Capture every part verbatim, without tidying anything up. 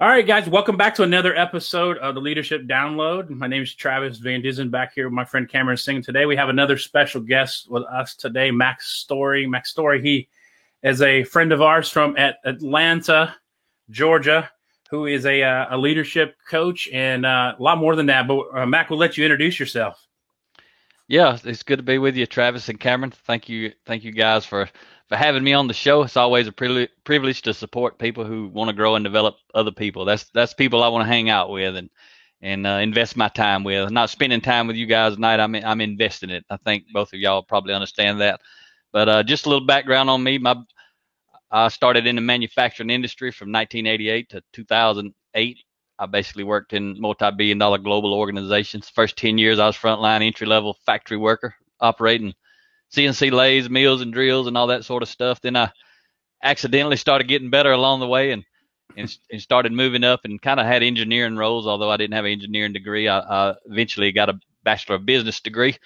All right, guys, welcome back to another episode of the Leadership Download. My name is Travis Van Dizen, back here with my friend Cameron Singh. Today we have another special guest with us today, Mac Story. Mac Story, he is a friend of ours from at Atlanta, Georgia, who is a, uh, a leadership coach and uh, a lot more than that. But uh, Mac, we'll let you introduce yourself. Yeah, it's good to be with you, Travis and Cameron. Thank you, thank you guys for. for having me on the show. It's always a pri- privilege to support people who want to grow and develop other people. That's that's people I want to hang out with and and uh, invest my time with. I'm not spending time with you guys at night. I'm I'm investing it. I think both of y'all probably understand that. But uh, just a little background on me. My I started in the manufacturing industry from nineteen eighty-eight to two thousand eight. I basically worked in multi-billion dollar global organizations. First ten years, I was frontline entry-level factory worker operating C N C lathes, mills and drills and all that sort of stuff. Then I accidentally started getting better along the way and and, and started moving up and kind of had engineering roles. Although I didn't have an engineering degree, I, I eventually got a Bachelor of Business degree.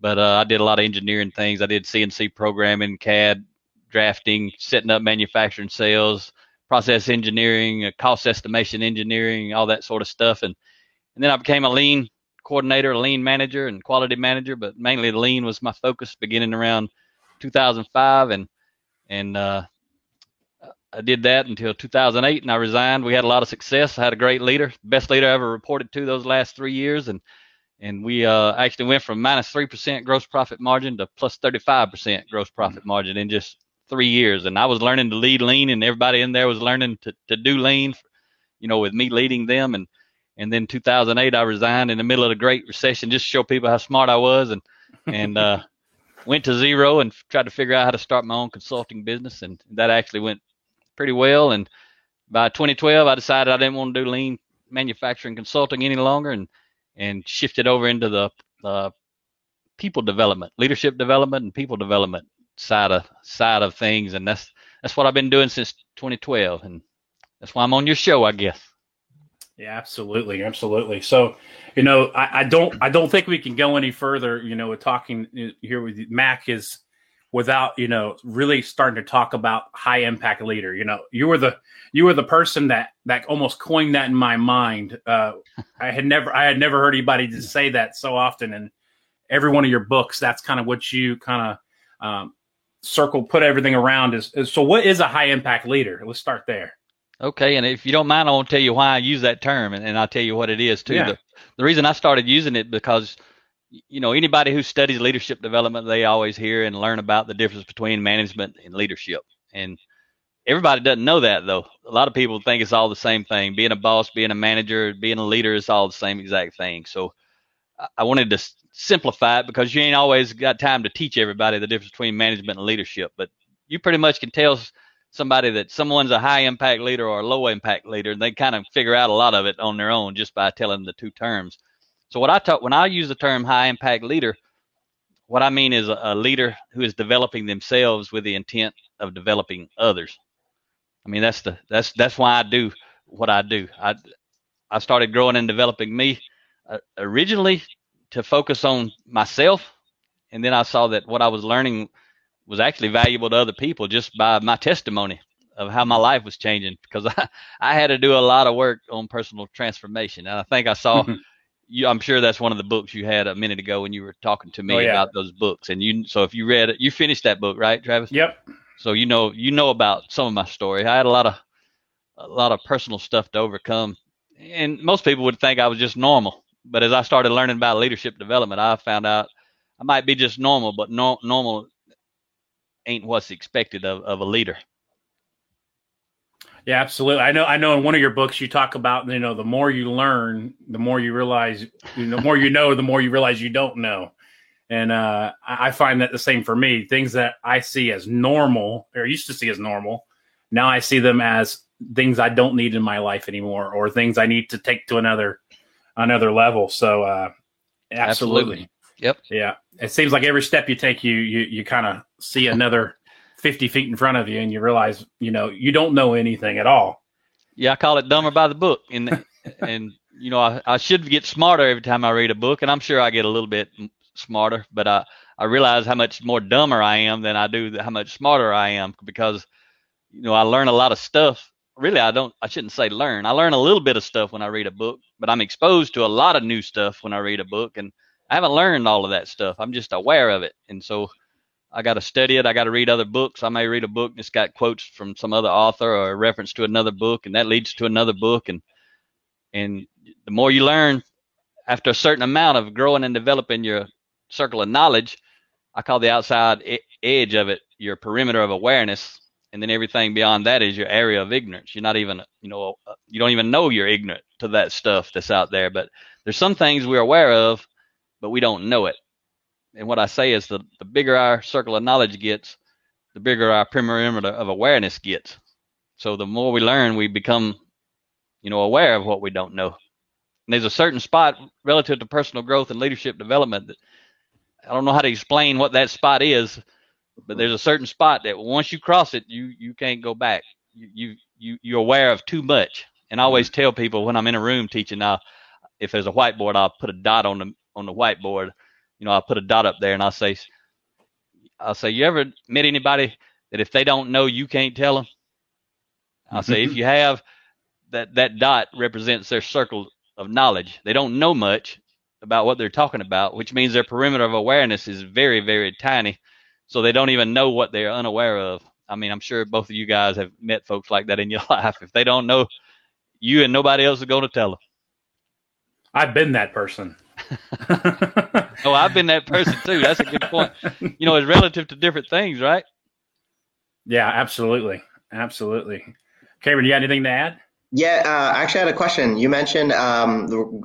But uh, I did a lot of engineering things. I did C N C programming, C A D, drafting, setting up manufacturing sales, process engineering, cost estimation engineering, all that sort of stuff. And, and then I became a lean coordinator, a lean manager and quality manager, but mainly lean was my focus beginning around two thousand five. And, and, uh, I did that until two thousand eight and I resigned. We had a lot of success. I had a great leader, best leader I ever reported to those last three years. And, and we, uh, actually went from minus three percent gross profit margin to plus thirty-five percent gross profit margin in just three years. And I was learning to lead lean and everybody in there was learning to, to do lean, you know, with me leading them. And, And then two thousand eight, I resigned in the middle of the Great Recession just to show people how smart I was and and uh, went to zero and f- tried to figure out how to start my own consulting business. And that actually went pretty well. And by twenty twelve, I decided I didn't want to do lean manufacturing consulting any longer and and shifted over into the uh, people development, leadership development and people development side of side of things. And that's that's what I've been doing since twenty twelve. And that's why I'm on your show, I guess. Yeah, absolutely. Absolutely. So, you know, I, I don't I don't think we can go any further, you know, with talking here with Mac is without, you know, really starting to talk about high impact leader. You know, you were the you were the person that that almost coined that in my mind. Uh, I had never I had never heard anybody just say that so often. And every one of your books, that's kind of what you kind of um, circle, put everything around is, is. So what is a high impact leader? Let's start there. Okay, and if you don't mind, I want to tell you why I use that term, and, and I'll tell you what it is, too. Yeah. The, the reason I started using it because, you know, anybody who studies leadership development, they always hear and learn about the difference between management and leadership. And everybody doesn't know that, though. A lot of people think it's all the same thing. Being a boss, being a manager, being a leader, it's all the same exact thing. So I, I wanted to s- simplify it because you ain't always got time to teach everybody the difference between management and leadership. But you pretty much can tell somebody that someone's a high impact leader or a low impact leader, and they kind of figure out a lot of it on their own just by telling the two terms. So what I talk, when I use the term high impact leader, what I mean is a, a leader who is developing themselves with the intent of developing others. I mean, that's the, that's, that's why I do what I do. I, I started growing and developing me uh, originally to focus on myself. And then I saw that what I was learning was actually valuable to other people just by my testimony of how my life was changing, because I, I had to do a lot of work on personal transformation. And I think I saw you, I'm sure that's one of the books you had a minute ago when you were talking to me oh, yeah. about those books. And you, so if you read it, you finished that book, right, Travis? Yep. So, you know, you know about some of my story. I had a lot of, a lot of personal stuff to overcome. And most people would think I was just normal, but as I started learning about leadership development, I found out I might be just normal, but no, normal ain't what's expected of, of a leader. Yeah, absolutely. I know, I know in one of your books, you talk about, you know, the more you learn, the more you realize, you know, the more you know, the more you realize you don't know. And uh, I, I find that the same for me. Things that I see as normal or used to see as normal, now I see them as things I don't need in my life anymore, or things I need to take to another another level. So uh, absolutely. absolutely. Yep. Yeah. It seems like every step you take, you you you kind of see another fifty feet in front of you, and you realize, you know, you don't know anything at all. Yeah. I call it dumber by the book. And, and you know, I, I should get smarter every time I read a book, and I'm sure I get a little bit smarter, but I, I realize how much more dumber I am than I do how much smarter I am, because, you know, I learn a lot of stuff. Really, I don't, I shouldn't say learn. I learn a little bit of stuff when I read a book, but I'm exposed to a lot of new stuff when I read a book, and I haven't learned all of that stuff. I'm just aware of it. And so I got to study it. I got to read other books. I may read a book that's got quotes from some other author or a reference to another book, and that leads to another book. And, and the more you learn, after a certain amount of growing and developing your circle of knowledge, I call the outside e- edge of it your perimeter of awareness. And then everything beyond that is your area of ignorance. You're not even, you know, you don't even know you're ignorant to that stuff that's out there. But there's some things we're aware of, but we don't know it. And what I say is the, the bigger our circle of knowledge gets, the bigger our perimeter of awareness gets. So the more we learn, we become, you know, aware of what we don't know. And there's a certain spot relative to personal growth and leadership development that I don't know how to explain what that spot is, but there's a certain spot that once you cross it, you you can't go back. You you, you you're aware of too much. And I always tell people when I'm in a room teaching, I, if there's a whiteboard, I'll put a dot on the on the whiteboard. You know, I'll put a dot up there, and I'll say, I'll say, you ever met anybody that if they don't know, you can't tell them? I'll say, if you have, that that dot represents their circle of knowledge. They don't know much about what they're talking about, which means their perimeter of awareness is very, very tiny. So they don't even know what they're unaware of. I mean, I'm sure both of you guys have met folks like that in your life. If they don't know, you and nobody else are going to tell them. I've been that person. Oh, I've been that person too. That's a good point. You know, it's relative to different things, right? Yeah, absolutely. Absolutely. Cameron, you got anything to add? Yeah, uh, actually I had a question. You mentioned um, the,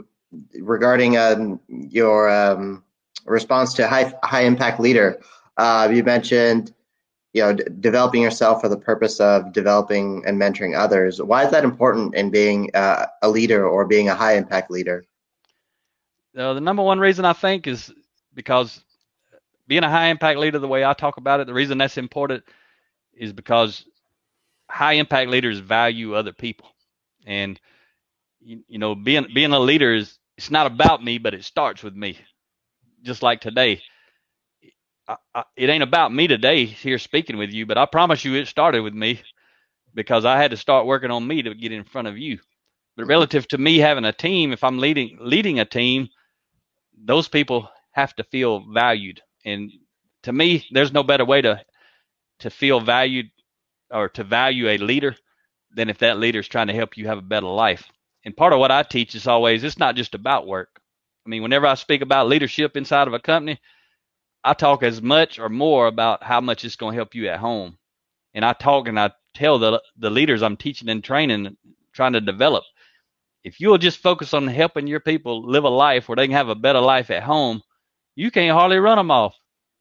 regarding um, your um, response to high, high impact leader. Uh, you mentioned, you know, d- developing yourself for the purpose of developing and mentoring others. Why is that important in being uh, a leader or being a high impact leader? Uh, the number one reason I think is because being a high impact leader, the way I talk about it, the reason that's important is because high impact leaders value other people. And, you, you know, being, being a leader is, it's not about me, but it starts with me. Just like today. I, I, it ain't about me today here speaking with you, but I promise you it started with me, because I had to start working on me to get in front of you. But relative to me having a team, if I'm leading leading a team, those people have to feel valued. And to me, there's no better way to to feel valued or to value a leader than if that leader is trying to help you have a better life. And part of what I teach is always, it's not just about work. I mean, whenever I speak about leadership inside of a company, I talk as much or more about how much it's going to help you at home. And I talk and I tell the the leaders I'm teaching and training, trying to develop, if you'll just focus on helping your people live a life where they can have a better life at home, you can't hardly run them off.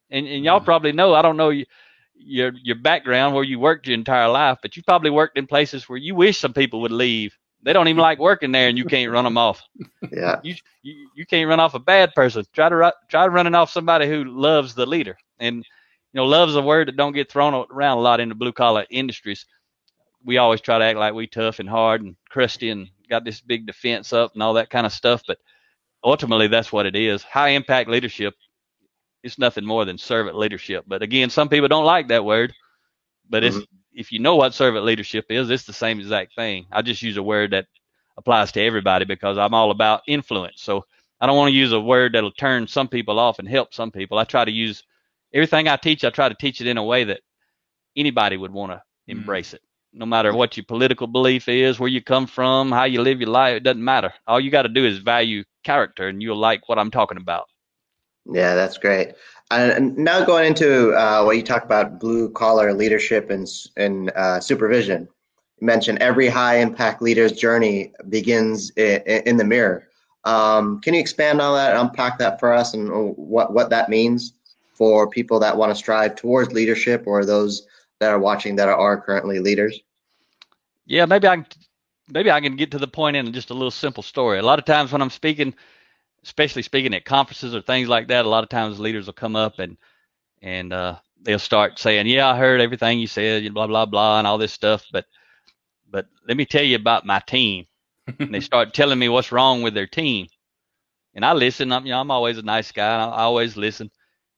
And, and y'all probably know, I don't know you, your your background where you worked your entire life, but you probably worked in places where you wish some people would leave. They don't even like working there, and you can't run them off. Yeah, you, you you can't run off a bad person. Try to try running off somebody who loves the leader. And, you know, love's a word that don't get thrown around a lot in the blue collar industries. We always try to act like we tough and hard and crusty and got this big defense up and all that kind of stuff. But ultimately, that's what it is. High impact leadership, it's nothing more than servant leadership. But again, some people don't like that word. But mm-hmm. if, if you know what servant leadership is, it's the same exact thing. I just use a word that applies to everybody because I'm all about influence. So I don't want to use a word that'll turn some people off and help some people. I try to use everything I teach. I try to teach it in a way that anybody would want to embrace mm-hmm. it. No matter what your political belief is, where you come from, how you live your life, it doesn't matter. All you got to do is value character, and you'll like what I'm talking about. Yeah, that's great. And now going into uh, what you talk about, blue-collar leadership and, and uh, supervision. You mentioned every high-impact leader's journey begins in, in the mirror. Um, can you expand on that and unpack that for us and what, what that means for people that want to strive towards leadership or those that are watching that are currently leaders? Yeah, maybe I can maybe I can get to the point in just a little simple story. A lot of times when I'm speaking, especially speaking at conferences or things like that, a lot of times leaders will come up and and uh, they'll start saying, yeah, I heard everything you said, blah, blah, blah, and all this stuff. But but let me tell you about my team. And they start telling me what's wrong with their team. And I listen. I'm, you know, I'm always a nice guy. And I, I always listen.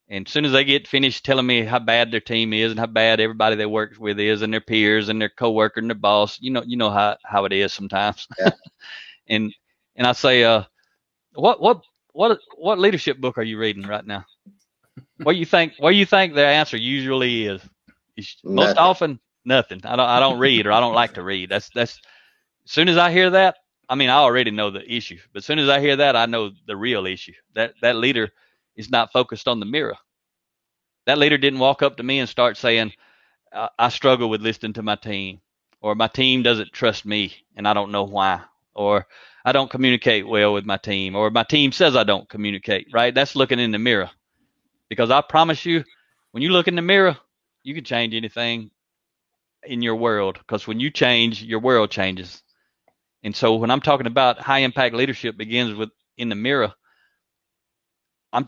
And as soon as they get finished telling me how bad their team is and how bad everybody they work with is and their peers and their coworker and their boss, you know, you know how, how it is sometimes. Yeah. and and I say, uh, what what what what leadership book are you reading right now? What do you think? What do you think their answer usually is? It's most often nothing. I don't I don't read, or I don't like to read. That's that's. As soon as I hear that, I mean, I already know the issue. But as soon as I hear that, I know the real issue. That that leader is not focused on the mirror. That leader didn't walk up to me and start saying, I, I struggle with listening to my team, or my team doesn't trust me and I don't know why, or I don't communicate well with my team, or my team says I don't communicate, right? That's looking in the mirror. Because I promise you, when you look in the mirror, you can change anything in your world, because when you change, your world changes. And so when I'm talking about high impact leadership begins with in the mirror, I'm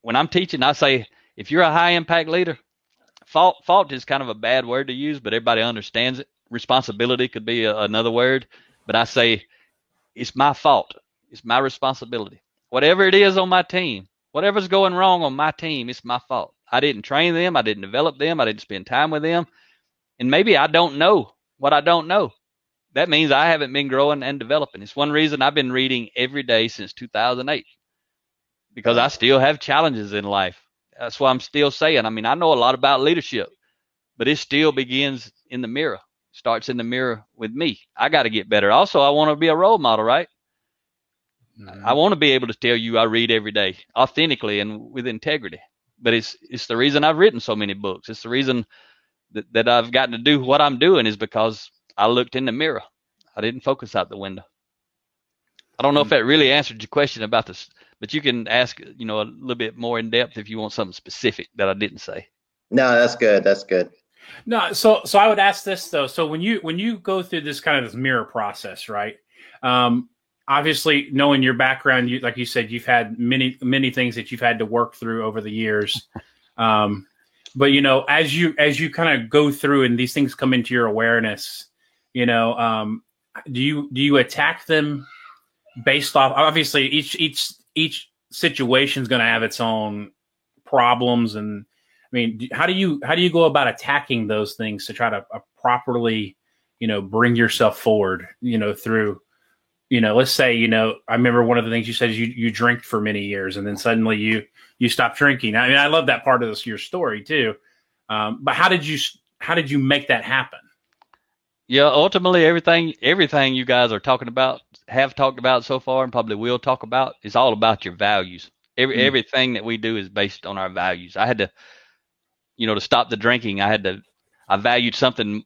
when I'm teaching, I say, if you're a high impact leader, fault fault is kind of a bad word to use, but everybody understands it. Responsibility could be a, another word, but I say, it's my fault. It's my responsibility. Whatever it is on my team, whatever's going wrong on my team, it's my fault. I didn't train them. I didn't develop them. I didn't spend time with them. And maybe I don't know what I don't know. That means I haven't been growing and developing. It's one reason I've been reading every day since two thousand eight, because I still have challenges in life. That's why I'm still saying, I mean, I know a lot about leadership, but it still begins in the mirror, starts in the mirror with me. I got to get better. Also, I want to be a role model, right? Mm-hmm. I want to be able to tell you I read every day authentically and with integrity, but it's, it's the reason I've written so many books. It's the reason that, that I've gotten to do what I'm doing, is because I looked in the mirror. I didn't focus out the window. I don't know if that really answered your question about this, but you can ask, you know, a little bit more in depth if you want something specific that I didn't say. No, that's good. That's good. No, so so I would ask this though. So when you when you go through this kind of this mirror process, right? Um, obviously, knowing your background, you, like you said, you've had many many things that you've had to work through over the years. Um, but you know, as you as you kind of go through and these things come into your awareness, you know, um, do you do you attack them based off? Obviously, each each each situation is going to have its own problems, and I mean, how do you how do you go about attacking those things to try to uh, properly, you know, bring yourself forward, you know, through, you know, let's say, you know, I remember one of the things you said is you you drank for many years, and then suddenly you you stopped drinking. I mean, I love that part of this, your story too. Um, but how did you how did you make that happen? Yeah, ultimately, everything everything you guys are talking about, have talked about so far, and probably will talk about, is all about your values. Every, mm-hmm. Everything that we do is based on our values. I had to, you know, to stop the drinking, I had to, I valued something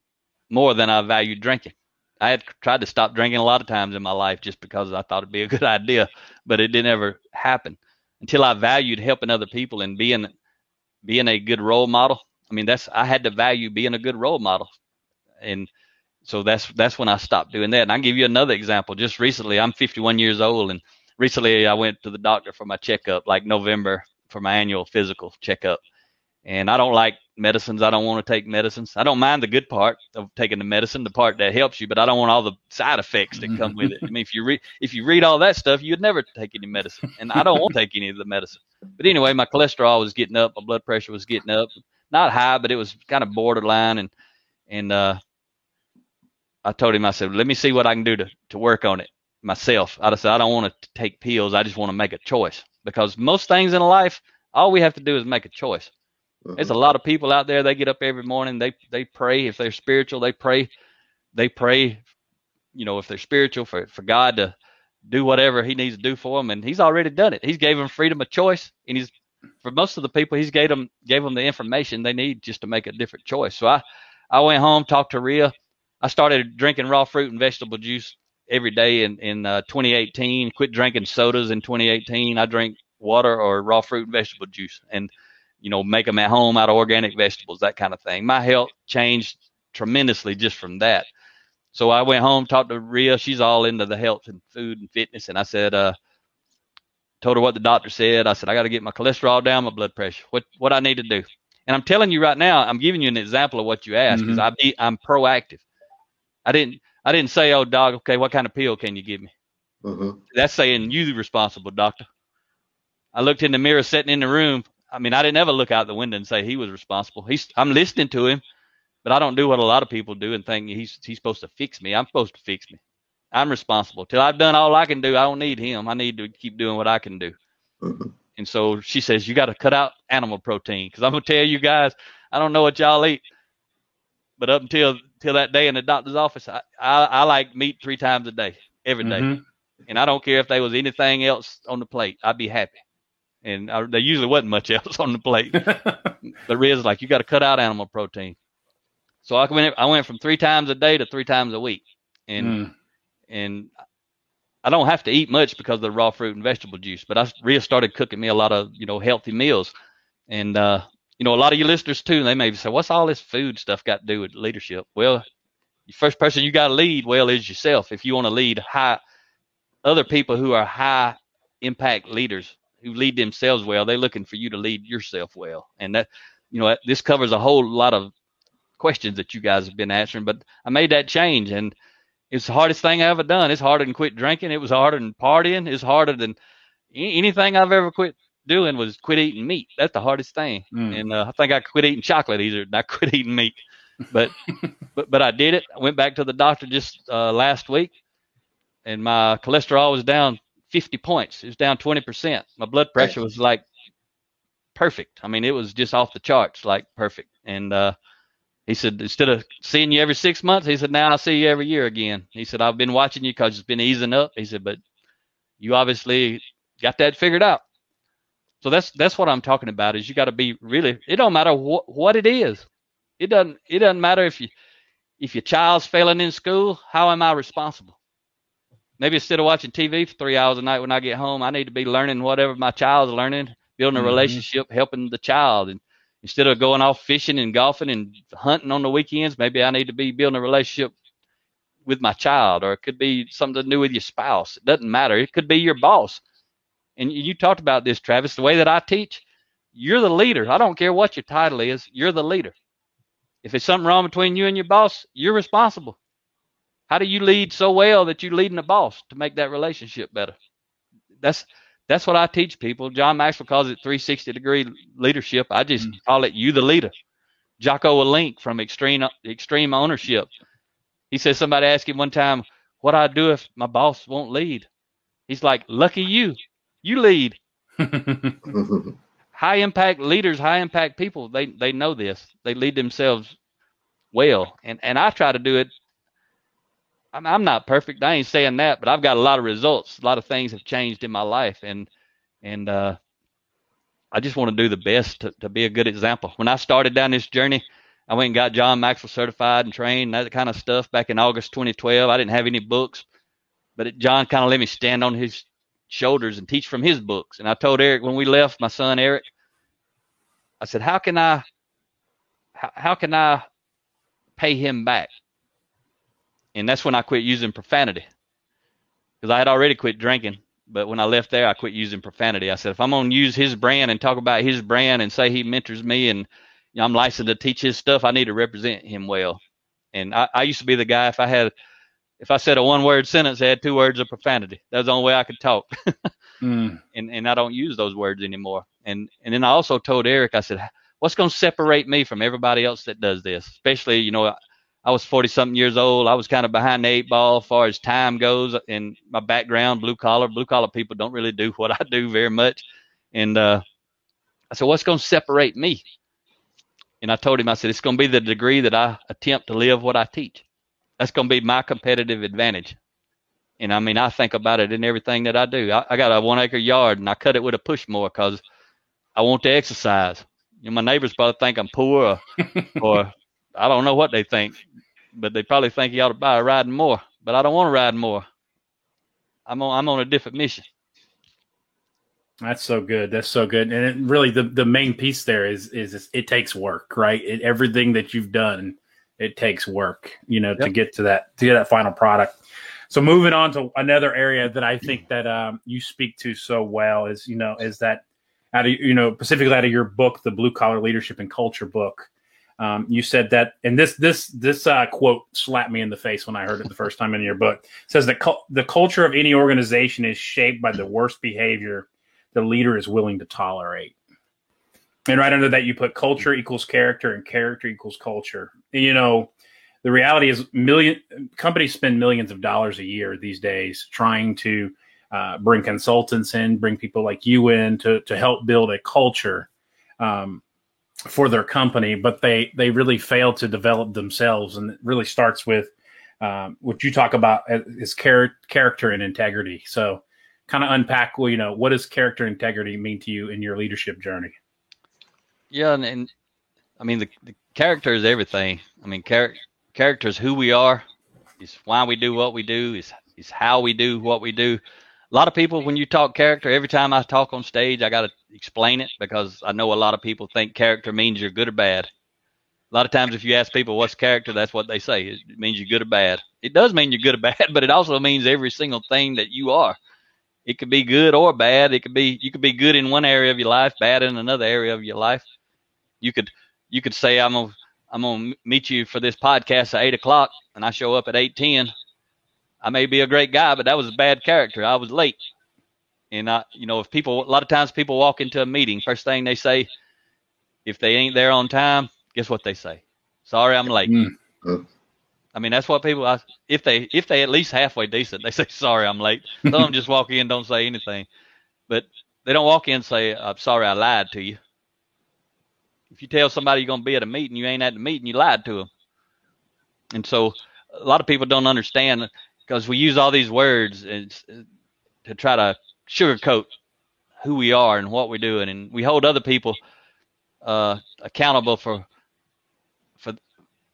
more than I valued drinking. I had tried to stop drinking a lot of times in my life just because I thought it'd be a good idea, but it didn't ever happen until I valued helping other people and being being a good role model. I mean, that's I had to value being a good role model. And so that's that's when I stopped doing that. And I'll give you another example. Just recently, I'm fifty-one years old, and recently I went to the doctor for my checkup, like November, for my annual physical checkup. And I don't like medicines. I don't want to take medicines. I don't mind the good part of taking the medicine, the part that helps you, but I don't want all the side effects that come with it. I mean, if you read if you read all that stuff, you'd never take any medicine. And I don't want to take any of the medicine. But anyway, my cholesterol was getting up, my blood pressure was getting up. Not high, but it was kind of borderline, and and uh I told him, I said, let me see what I can do to, to work on it myself. I said, I don't want to take pills. I just want to make a choice, because most things in life, all we have to do is make a choice. Mm-hmm. There's a lot of people out there. They get up every morning. They, they pray. If they're spiritual, they pray, they pray, you know, if they're spiritual, for, for God to do whatever he needs to do for them. And he's already done it. He's gave them freedom of choice. And he's, for most of the people, he's gave them, gave them the information they need just to make a different choice. So I, I went home, talked to Ria. I started drinking raw fruit and vegetable juice every day in, in uh, twenty eighteen, quit drinking sodas in twenty eighteen. I drink water or raw fruit and vegetable juice, and, you know, make them at home out of organic vegetables, that kind of thing. My health changed tremendously just from that. So I went home, talked to Ria. She's all into the health and food and fitness. And I said, uh, told her what the doctor said. I said, I got to get my cholesterol down, my blood pressure, what what I need to do. And I'm telling you right now, I'm giving you an example of what you asked, because mm-hmm. I be, I'm proactive. I didn't I didn't say, oh, dog, okay, what kind of pill can you give me? Mm-hmm. That's saying you the responsible doctor. I looked in the mirror sitting in the room. I mean, I didn't ever look out the window and say he was responsible. He's, I'm listening to him, but I don't do what a lot of people do and think he's he's supposed to fix me. I'm supposed to fix me. I'm responsible. Till I've done all I can do, I don't need him. I need to keep doing what I can do. Mm-hmm. And so she says, you got to cut out animal protein, because I'm going to tell you guys, I don't know what y'all eat. But up until till that day in the doctor's office, I, I, I like meat three times a day, every day. Mm-hmm. And I don't care if there was anything else on the plate. I'd be happy. And I, there usually wasn't much else on the plate. The Riz is like, you got to cut out animal protein. So I went, I went from three times a day to three times a week. And mm. and I don't have to eat much because of the raw fruit and vegetable juice. But I Riz started cooking me a lot of, you know, healthy meals. And, uh, you know, a lot of your listeners, too, they may say, what's all this food stuff got to do with leadership? Well, the first person you got to lead, well, is yourself. If you want to lead high other people who are high impact leaders who lead themselves well, they're looking for you to lead yourself well. And that, you know, this covers a whole lot of questions that you guys have been answering, but I made that change, and it's the hardest thing I ever done. It's harder than quit drinking. It was harder than partying. It's harder than anything I've ever quit doing was quit eating meat. That's the hardest thing. Mm. And uh, I think I quit eating chocolate easier than I quit eating meat, but, but, but I did it. I went back to the doctor just uh, last week, and my cholesterol was down fifty points. It was down twenty percent. My blood pressure was like perfect. I mean, it was just off the charts, like perfect. And uh, he said, instead of seeing you every six months, he said, now I'll see you every year again. He said, I've been watching you because it's been easing up. He said, but you obviously got that figured out. So that's that's what I'm talking about, is you got to be really, it don't matter wh- what it is. It doesn't, it doesn't matter if you, if your child's failing in school, how am I responsible? Maybe instead of watching T V for three hours a night when I get home, I need to be learning whatever my child's learning, building a relationship, mm-hmm. helping the child. And instead of going off fishing and golfing and hunting on the weekends, maybe I need to be building a relationship with my child, or it could be something to do with your spouse. It doesn't matter. It could be your boss. And you talked about this, Travis, the way that I teach, you're the leader. I don't care what your title is. You're the leader. If it's something wrong between you and your boss, you're responsible. How do you lead so well that you're leading the boss to make that relationship better? That's that's what I teach people. John Maxwell calls it three sixty degree leadership. I just mm-hmm. call it you the leader. Jocko Willink from Extreme Extreme Ownership. He says somebody asked him one time, what do I do if my boss won't lead? He's like, lucky you. You lead. High impact leaders, high impact people, they they know this. They lead themselves well. And and I try to do it. I'm not perfect. I ain't saying that, but I've got a lot of results. A lot of things have changed in my life, and and uh, I just want to do the best to, to be a good example. When I started down this journey, I went and got John Maxwell certified and trained and that kind of stuff back in August twenty twelve. I didn't have any books, but it, John kind of let me stand on his shoulders and teach from his books. And I told Eric when we left, my son Eric, I said, "How can I? How, how can I pay him back?" And that's when I quit using profanity, because I had already quit drinking. But when I left there, I quit using profanity. I said, if I'm going to use his brand and talk about his brand and say he mentors me and, you know, I'm licensed to teach his stuff, I need to represent him well. And I, I used to be the guy, if I had, if I said a one word sentence, I had two words of profanity. That was the only way I could talk. mm. And and I don't use those words anymore. And and then I also told Eric, I said, what's going to separate me from everybody else that does this? Especially, you know, I was forty-something years old. I was kind of behind the eight ball as far as time goes, and my background, blue collar. Blue collar people don't really do what I do very much. And uh, I said, what's going to separate me? And I told him, I said, it's going to be the degree that I attempt to live what I teach. That's going to be my competitive advantage. And, I mean, I think about it in everything that I do. I, I got a one-acre yard, and I cut it with a push mower because I want to exercise. You know, my neighbors probably think I'm poor or, or – I don't know what they think, but they probably think you ought to buy a riding mower. But I don't want to ride more. I'm on, I'm on a different mission. That's so good. That's so good. And it really, the, the main piece there is, is it takes work, right? It, everything that you've done it takes work, you know, yep. to get to that, to get that final product. So moving on to another area that I think that um, you speak to so well is, you know, is that out of, you know, specifically out of your book, the Blue Collar Leadership and Culture book. Um, you said that, and this this this uh, quote slapped me in the face when I heard it the first time in your book. It says that cu- the culture of any organization is shaped by the worst behavior the leader is willing to tolerate. And right under that, you put culture equals character and character equals culture. And, you know, the reality is million companies spend millions of dollars a year these days trying to uh, bring consultants in, bring people like you in to to help build a culture Um for their company, but they, they really fail to develop themselves. And it really starts with um, what you talk about is char- character and integrity. So kind of unpack, well, you know, what does character integrity mean to you in your leadership journey? Yeah. And, and I mean, the, the character is everything. I mean, char- character is who we are, is why we do what we do, is is how we do what we do. A lot of people, when you talk character, every time I talk on stage, I got to explain it because I know a lot of people think character means you're good or bad. A lot of times if you ask people what's character, that's what they say. It means you're good or bad. It does mean you're good or bad, but it also means every single thing that you are. It could be good or bad. It could be, you could be good in one area of your life, bad in another area of your life. You could, you could say, I'm gonna, I'm gonna meet you for this podcast at eight o'clock and I show up at eight ten. I may be a great guy, but that was a bad character. I was late. And, I, you know, if people, a lot of times people walk into a meeting, first thing they say, if they ain't there on time, guess what they say? Sorry, I'm late. Mm-hmm. I mean, that's what people, if they, if they at least halfway decent, they say, sorry, I'm late. Some of them just walk in, don't say anything, but they don't walk in and say, I'm sorry, I lied to you. If you tell somebody you're going to be at a meeting, you ain't at the meeting, you lied to them. And so a lot of people don't understand, because we use all these words to try to sugarcoat who we are and what we're doing. And we hold other people uh, accountable for for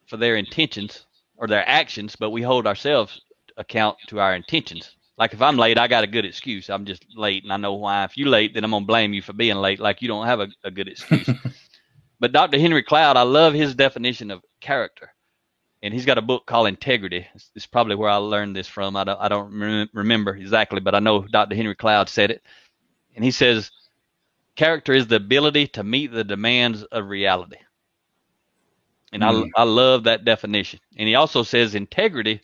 for their intentions or their actions, but we hold ourselves account to our intentions. Like if I'm late, I got a good excuse. I'm just late and I know why. If you're late, then I'm going to blame you for being late. Like you don't have a, a good excuse. But Doctor Henry Cloud, I love his definition of character. And he's got a book called Integrity. It's, it's probably where I learned this from. I don't, I don't rem- remember exactly, but I know Doctor Henry Cloud said it. And he says, character is the ability to meet the demands of reality. And mm. I, I love that definition. And he also says integrity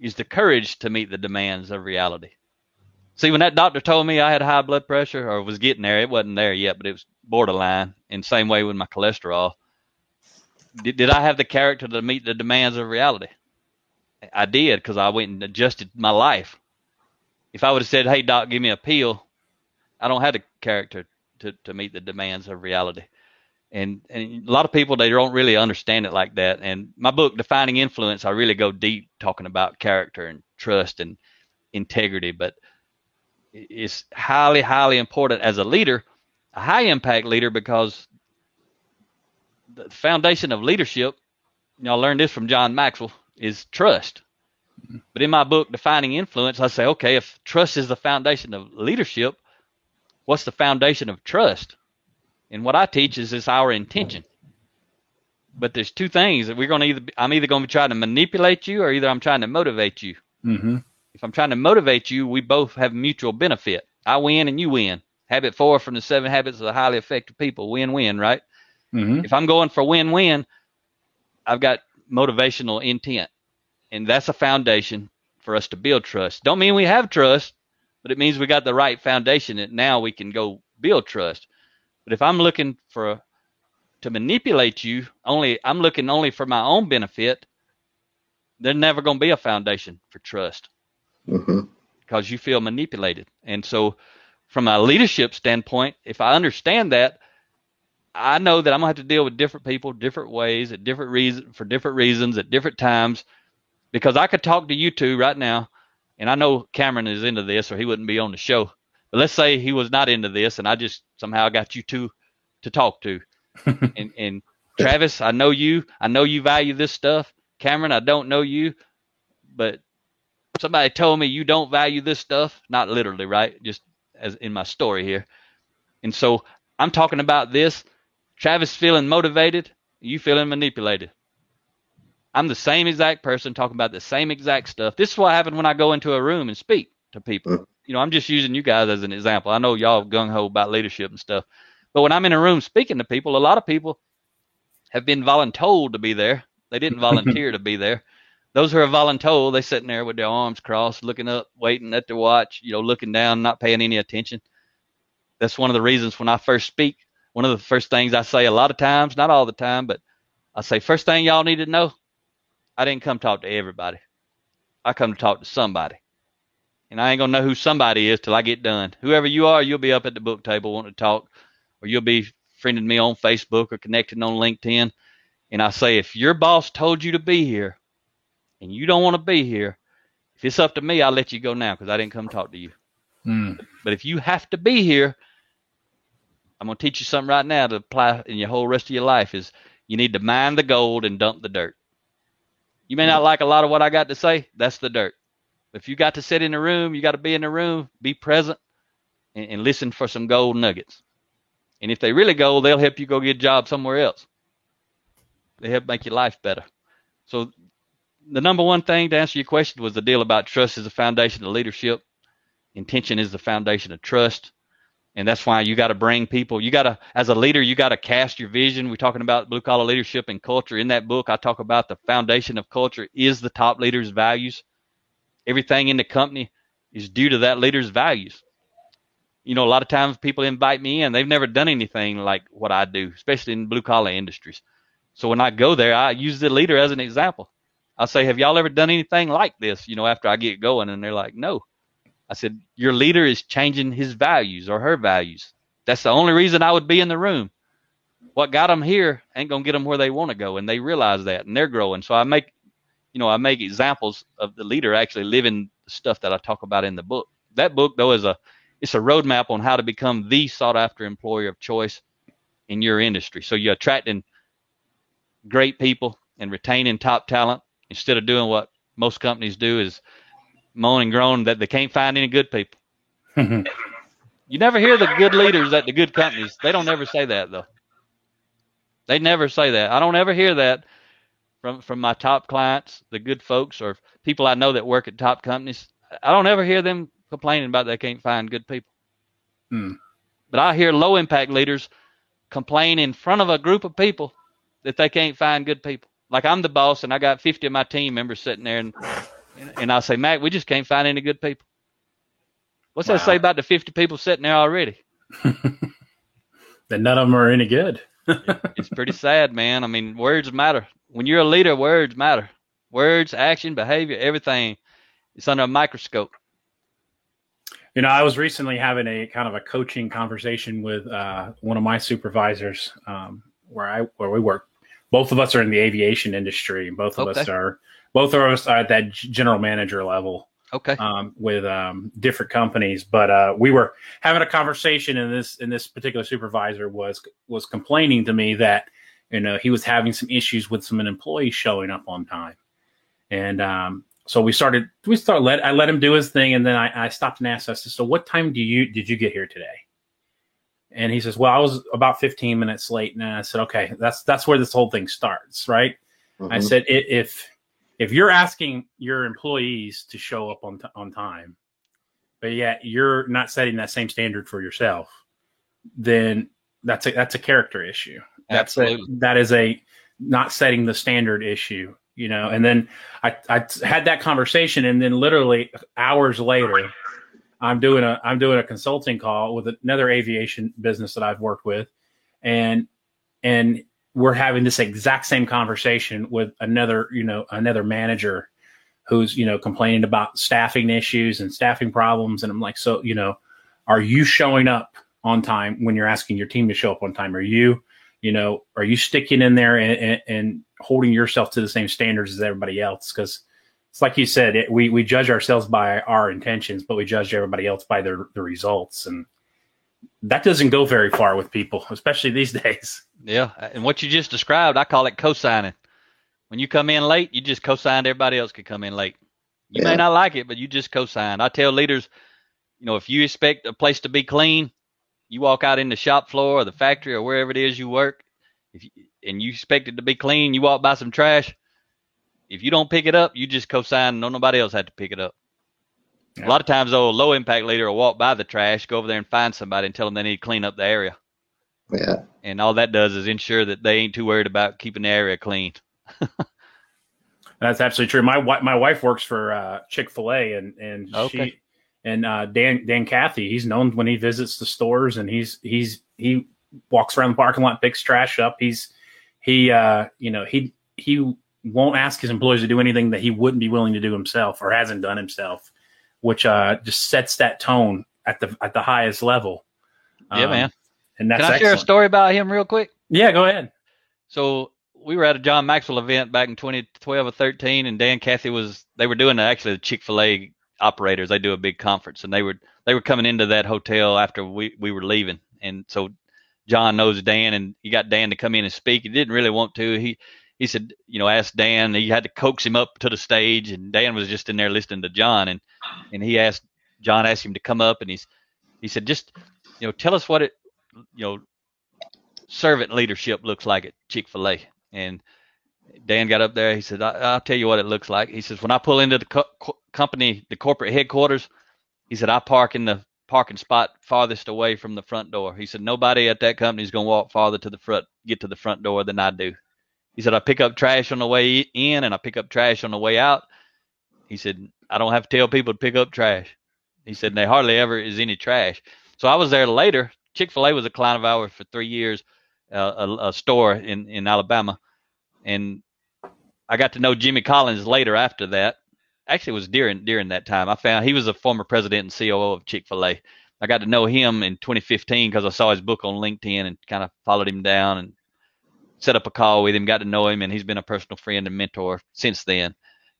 is the courage to meet the demands of reality. See, when that doctor told me I had high blood pressure or was getting there, it wasn't there yet, but it was borderline. And same way with my cholesterol. Did, did I have the character to meet the demands of reality? I did, because I went and adjusted my life. If I would have said, hey, doc, give me a pill, I don't have the character to, to meet the demands of reality. And and a lot of people, they don't really understand it like that. And my book, Defining Influence, I really go deep talking about character and trust and integrity. But it's highly, highly important as a leader, a high-impact leader, because the foundation of leadership, you know, I learned this from John Maxwell, is trust. But in my book, Defining Influence, I say, okay, if trust is the foundation of leadership, what's the foundation of trust? And what I teach is it's our intention. But there's two things that we're going to either, I'm either going to be trying to manipulate you or either I'm trying to motivate you. Mm-hmm. If I'm trying to motivate you, we both have mutual benefit. I win and you win. Habit four from the Seven Habits of Highly Effective People, win-win, right? Mm-hmm. If I'm going for win-win, I've got motivational intent, and that's a foundation for us to build trust. Don't mean we have trust, but it means we got the right foundation that now we can go build trust. But if I'm looking for to manipulate you, only I'm looking only for my own benefit, there's never going to be a foundation for trust mm-hmm. because you feel manipulated. And so from a leadership standpoint, if I understand that, I know that I'm gonna have to deal with different people, different ways, at different reason for different reasons, at different times, because I could talk to you two right now, and I know Cameron is into this, or he wouldn't be on the show. But let's say he was not into this, and I just somehow got you two to talk to. and, and Travis, I know you. I know you value this stuff. Cameron, I don't know you, but somebody told me you don't value this stuff. Not literally, right? Just as in my story here. And so I'm talking about this. Travis feeling motivated, you feeling manipulated. I'm the same exact person talking about the same exact stuff. This is what happened when I go into a room and speak to people. You know, I'm just using you guys as an example. I know y'all gung-ho about leadership and stuff. But when I'm in a room speaking to people, a lot of people have been voluntold to be there. They didn't volunteer to be there. Those who are voluntold, they're sitting there with their arms crossed, looking up, waiting at their watch, you know, looking down, not paying any attention. That's one of the reasons when I first speak, one of the first things I say a lot of times, not all the time, but I say, first thing y'all need to know, I didn't come talk to everybody. I come to talk to somebody. And I ain't going to know who somebody is till I get done. Whoever you are, you'll be up at the book table wanting to talk, or you'll be friending me on Facebook or connecting on LinkedIn. And I say, if your boss told you to be here and you don't want to be here, if it's up to me, I'll let you go now because I didn't come talk to you. Mm. But if you have to be here, I'm going to teach you something right now to apply in your whole rest of your life is you need to mine the gold and dump the dirt. You may not like a lot of what I got to say. That's the dirt. If you got to sit in the room, you got to be in the room, be present, and, and listen for some gold nuggets. And if they really go, they'll help you go get a job somewhere else. They help make your life better. So the number one thing to answer your question was the deal about trust is the foundation of leadership. Intention is the foundation of trust. And that's why you got to bring people. You got to, as a leader, you got to cast your vision. We're talking about Blue Collar Leadership and Culture. In that book, I talk about the foundation of culture is the top leader's values. Everything in the company is due to that leader's values. You know, a lot of times people invite me in. They've never done anything like what I do, especially in blue collar industries. So when I go there, I use the leader as an example. I say, have y'all ever done anything like this? You know, after I get going, and they're like, no. I said, your leader is changing his values or her values. That's the only reason I would be in the room. What got them here ain't going to get them where they want to go. And they realize that, and they're growing. So I make, you know, I make examples of the leader actually living the stuff that I talk about in the book. That book, though, is a, it's a roadmap on how to become the sought after employer of choice in your industry. So you're attracting great people and retaining top talent instead of doing what most companies do is moan and groan that they can't find any good people. You never hear the good leaders at the good companies. They don't ever say that, though. They never say that. I don't ever hear that from from my top clients, the good folks, or people I know that work at top companies. I don't ever hear them complaining about they can't find good people. Hmm. But I hear low impact leaders complain in front of a group of people that they can't find good people. Like I'm the boss and I got fifty of my team members sitting there and and I say, Mac, we just can't find any good people. What's wow. that say about the fifty people sitting there already? That none of them are any good. It's pretty sad, man. I mean, words matter. When you're a leader, words matter. Words, action, behavior, everything. It's under a microscope. You know, I was recently having a kind of a coaching conversation with uh, one of my supervisors um, where I where we work. Both of us are in the aviation industry. Both of okay. us are both of us are at that general manager level. Okay. Um, with um, different companies, but uh, we were having a conversation, and this and this particular supervisor was was complaining to me that you know he was having some issues with some an employee showing up on time, and um, so we started we started let I let him do his thing, and then I, I stopped and asked us, so what time do you did you get here today? And he says, well, I was about fifteen minutes late. And I said, okay, that's that's where this whole thing starts, right? Mm-hmm. I said, if if you're asking your employees to show up on t- on time, but yet you're not setting that same standard for yourself, then that's a, that's a character issue. That's a, that is a not setting the standard issue, you know? And then I, I had that conversation, and then literally hours later, I'm doing a I'm doing a consulting call with another aviation business that I've worked with, and and we're having this exact same conversation with another you know another manager who's you know complaining about staffing issues and staffing problems, and I'm like, so you know are you showing up on time when you're asking your team to show up on time? Are you you know are you sticking in there and and, and holding yourself to the same standards as everybody else? Because it's like you said, it, we, we judge ourselves by our intentions, but we judge everybody else by their, their results. And that doesn't go very far with people, especially these days. Yeah. And what you just described, I call it co-signing. When you come in late, you just co-signed. Everybody else could come in late. You yeah. may not like it, but you just co-signed. I tell leaders, you know, if you expect a place to be clean, you walk out in the shop floor or the factory or wherever it is you work, if you, and you expect it to be clean, you walk by some trash, If you don't pick it up, you just co-sign. No, nobody else had to pick it up. Yeah. A lot of times, though, a low impact leader will walk by the trash, go over there and find somebody and tell them they need to clean up the area. Yeah. And all that does is ensure that they ain't too worried about keeping the area clean. That's absolutely true. My wife, my wife works for uh, Chick-fil-A, and and okay. she and uh, Dan Dan Cathy. He's known when he visits the stores, and he's he's he walks around the parking lot, picks trash up. He's he uh, you know he he won't ask his employees to do anything that he wouldn't be willing to do himself or hasn't done himself, which uh, just sets that tone at the at the highest level. Yeah, um, man. And that's Can I excellent. share a story about him real quick? Yeah, go ahead. So we were at a John Maxwell event back in twenty twelve or thirteen, and Dan Cathy was, they were doing actually the Chick-fil-A operators. They do a big conference, and they were, they were coming into that hotel after we, we were leaving. And so John knows Dan, and he got Dan to come in and speak. He didn't really want to. He, he said, you know, asked Dan, he had to coax him up to the stage, and Dan was just in there listening to John. And, and he asked, John asked him to come up, and he's, he said, just, you know, tell us what it, you know, servant leadership looks like at Chick-fil-A. And Dan got up there. He said, I, I'll tell you what it looks like. He says, when I pull into the co- co- company, the corporate headquarters, he said, I park in the parking spot farthest away from the front door. He said, nobody at that company is going to walk farther to the front, get to the front door than I do. He said, I pick up trash on the way in and I pick up trash on the way out. He said, I don't have to tell people to pick up trash. He said, there hardly ever is any trash. So I was there later. Chick-fil-A was a client of ours for three years. Uh, a, a store in, in Alabama. And I got to know Jimmy Collins later after that. Actually, it was during during that time. I found he was a former president and C O O of Chick-fil-A. I got to know him in twenty fifteen because I saw his book on LinkedIn and kind of followed him down and set up a call with him, got to know him, and he's been a personal friend and mentor since then.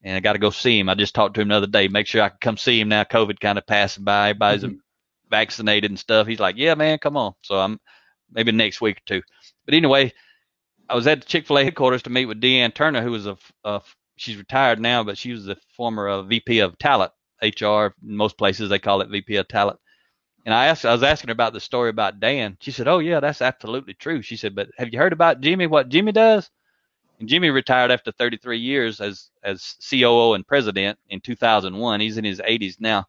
And I got to go see him. I just talked to him the other day, make sure I could come see him now. COVID kind of passing by. Everybody's mm-hmm. vaccinated and stuff. He's like, yeah, man, come on. So I'm maybe next week or two. But anyway, I was at the Chick-fil-A headquarters to meet with Deanne Turner, who was a, a she's retired now, but she was the former uh, V P of talent, H R. In most places, they call it V P of talent. And I asked, I was asking her about the story about Dan. She said, oh, yeah, that's absolutely true. She said, but have you heard about Jimmy, what Jimmy does? And Jimmy retired after thirty-three years as, as C O O and president in two thousand one. He's in his eighties now.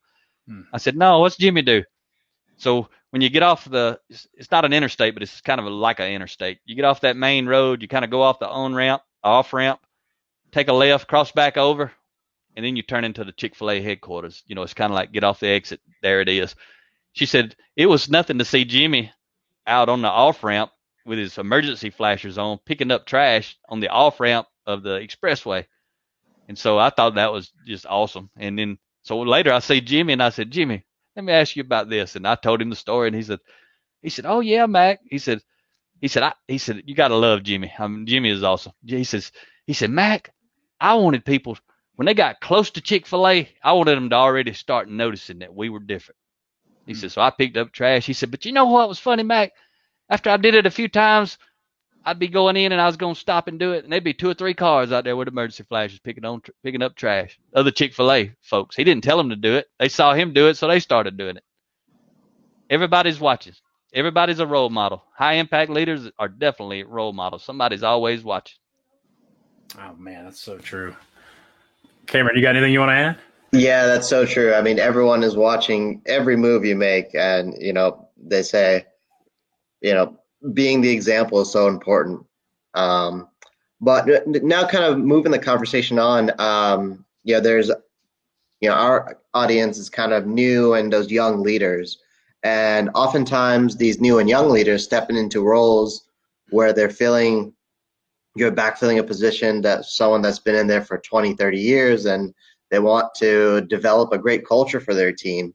Hmm. I said, no, what's Jimmy do? So when you get off the, it's not an interstate, but it's kind of like an interstate. You get off that main road, you kind of go off the on ramp, off ramp, take a left, cross back over, and then you turn into the Chick-fil-A headquarters. You know, it's kind of like get off the exit. There it is. She said it was nothing to see Jimmy out on the off ramp with his emergency flashers on, picking up trash on the off ramp of the expressway. And so I thought that was just awesome. And then so later I see Jimmy and I said, Jimmy, let me ask you about this. And I told him the story, and he said, he said, oh yeah, Mac. He said, he said, I, he said, you got to love Jimmy. I mean, Jimmy is awesome. He says, he said, Mac, I wanted people when they got close to Chick-fil-A, I wanted them to already start noticing that we were different. He mm-hmm. said, so I picked up trash. He said, but you know what was funny, Mac? After I did it a few times, I'd be going in and I was going to stop and do it. And there'd be two or three cars out there with emergency flashes picking on, tr- picking up trash. Other Chick-fil-A folks. He didn't tell them to do it. They saw him do it. So they started doing it. Everybody's watching. Everybody's a role model. High impact leaders are definitely role models. Somebody's always watching. Oh man, that's so true. Cameron, you got anything you want to add? Yeah, that's so true. I mean, everyone is watching every move you make. And, you know, they say, you know, being the example is so important. Um, but now kind of moving the conversation on, um, you know, there's, you know, our audience is kind of new and those young leaders. And oftentimes these new and young leaders stepping into roles where they're filling, you're backfilling a position that someone that's been in there for twenty, thirty years, and they want to develop a great culture for their team.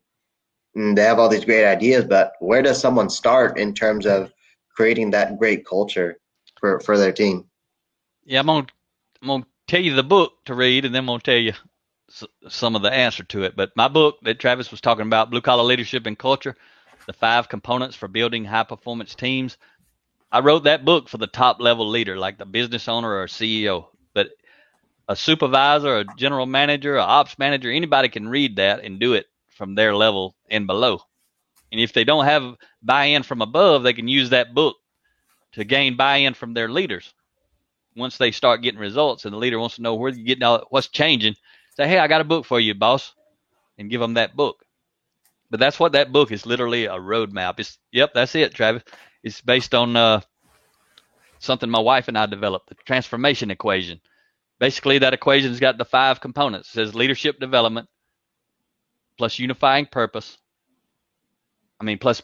And they have all these great ideas, but where does someone start in terms of creating that great culture for, for their team? Yeah, I'm gonna, I'm gonna tell you the book to read, and then I'm gonna tell you s- some of the answer to it. But my book that Travis was talking about, Blue Collar Leadership and Culture, the five components for building high performance teams. I wrote that book for the top level leader, like the business owner or C E O, but a supervisor, a general manager, an ops manager, anybody can read that and do it from their level and below. And if they don't have buy-in from above, they can use that book to gain buy-in from their leaders. once they start getting results and the leader wants to know where you're getting all, what's changing, say, hey, I got a book for you, boss, and give them that book. But that's what that book is, literally a roadmap. It's, yep, that's it, Travis. It's based on uh, something my wife and I developed, the transformation equation. Basically, that equation's got the five components. It says leadership development plus unifying purpose. I mean, plus,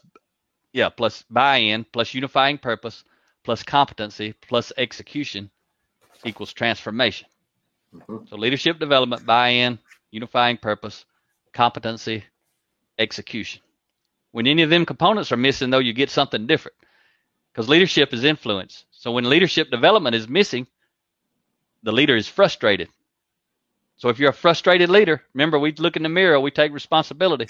yeah, plus buy-in, plus unifying purpose, plus competency, plus execution equals transformation. Mm-hmm. So leadership development, buy-in, unifying purpose, competency, execution. When any of them components are missing, though, you get something different, because leadership is influence. So when leadership development is missing, the leader is frustrated. So if you're a frustrated leader, remember, we look in the mirror, we take responsibility.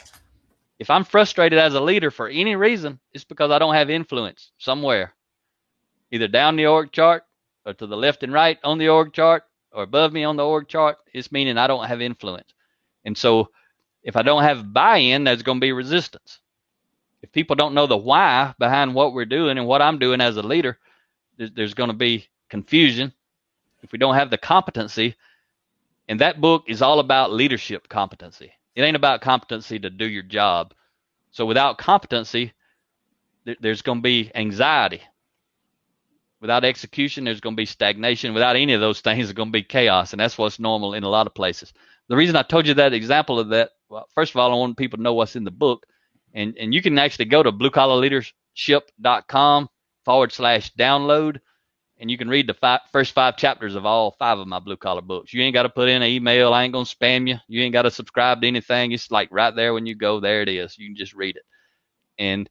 If I'm frustrated as a leader for any reason, it's because I don't have influence somewhere, either down the org chart or to the left and right on the org chart or above me on the org chart. It's meaning I don't have influence. And so if I don't have buy-in, there's going to be resistance. If people don't know the why behind what we're doing and what I'm doing as a leader, there's going to be confusion. If we don't have the competency, and that book is all about leadership competency. It ain't about competency to do your job. So without competency, th- there's going to be anxiety. Without execution, there's going to be stagnation. Without any of those things, there's going to be chaos. And that's what's normal in a lot of places. The reason I told you that example of that, well, first of all, I want people to know what's in the book. And, and you can actually go to blue collar leadership dot com forward slash download. And you can read the five, first five chapters of all five of my Blue Collar books. You ain't got to put in an email. I ain't going to spam you. You ain't got to subscribe to anything. It's like right there when you go, there it is. You can just read it. And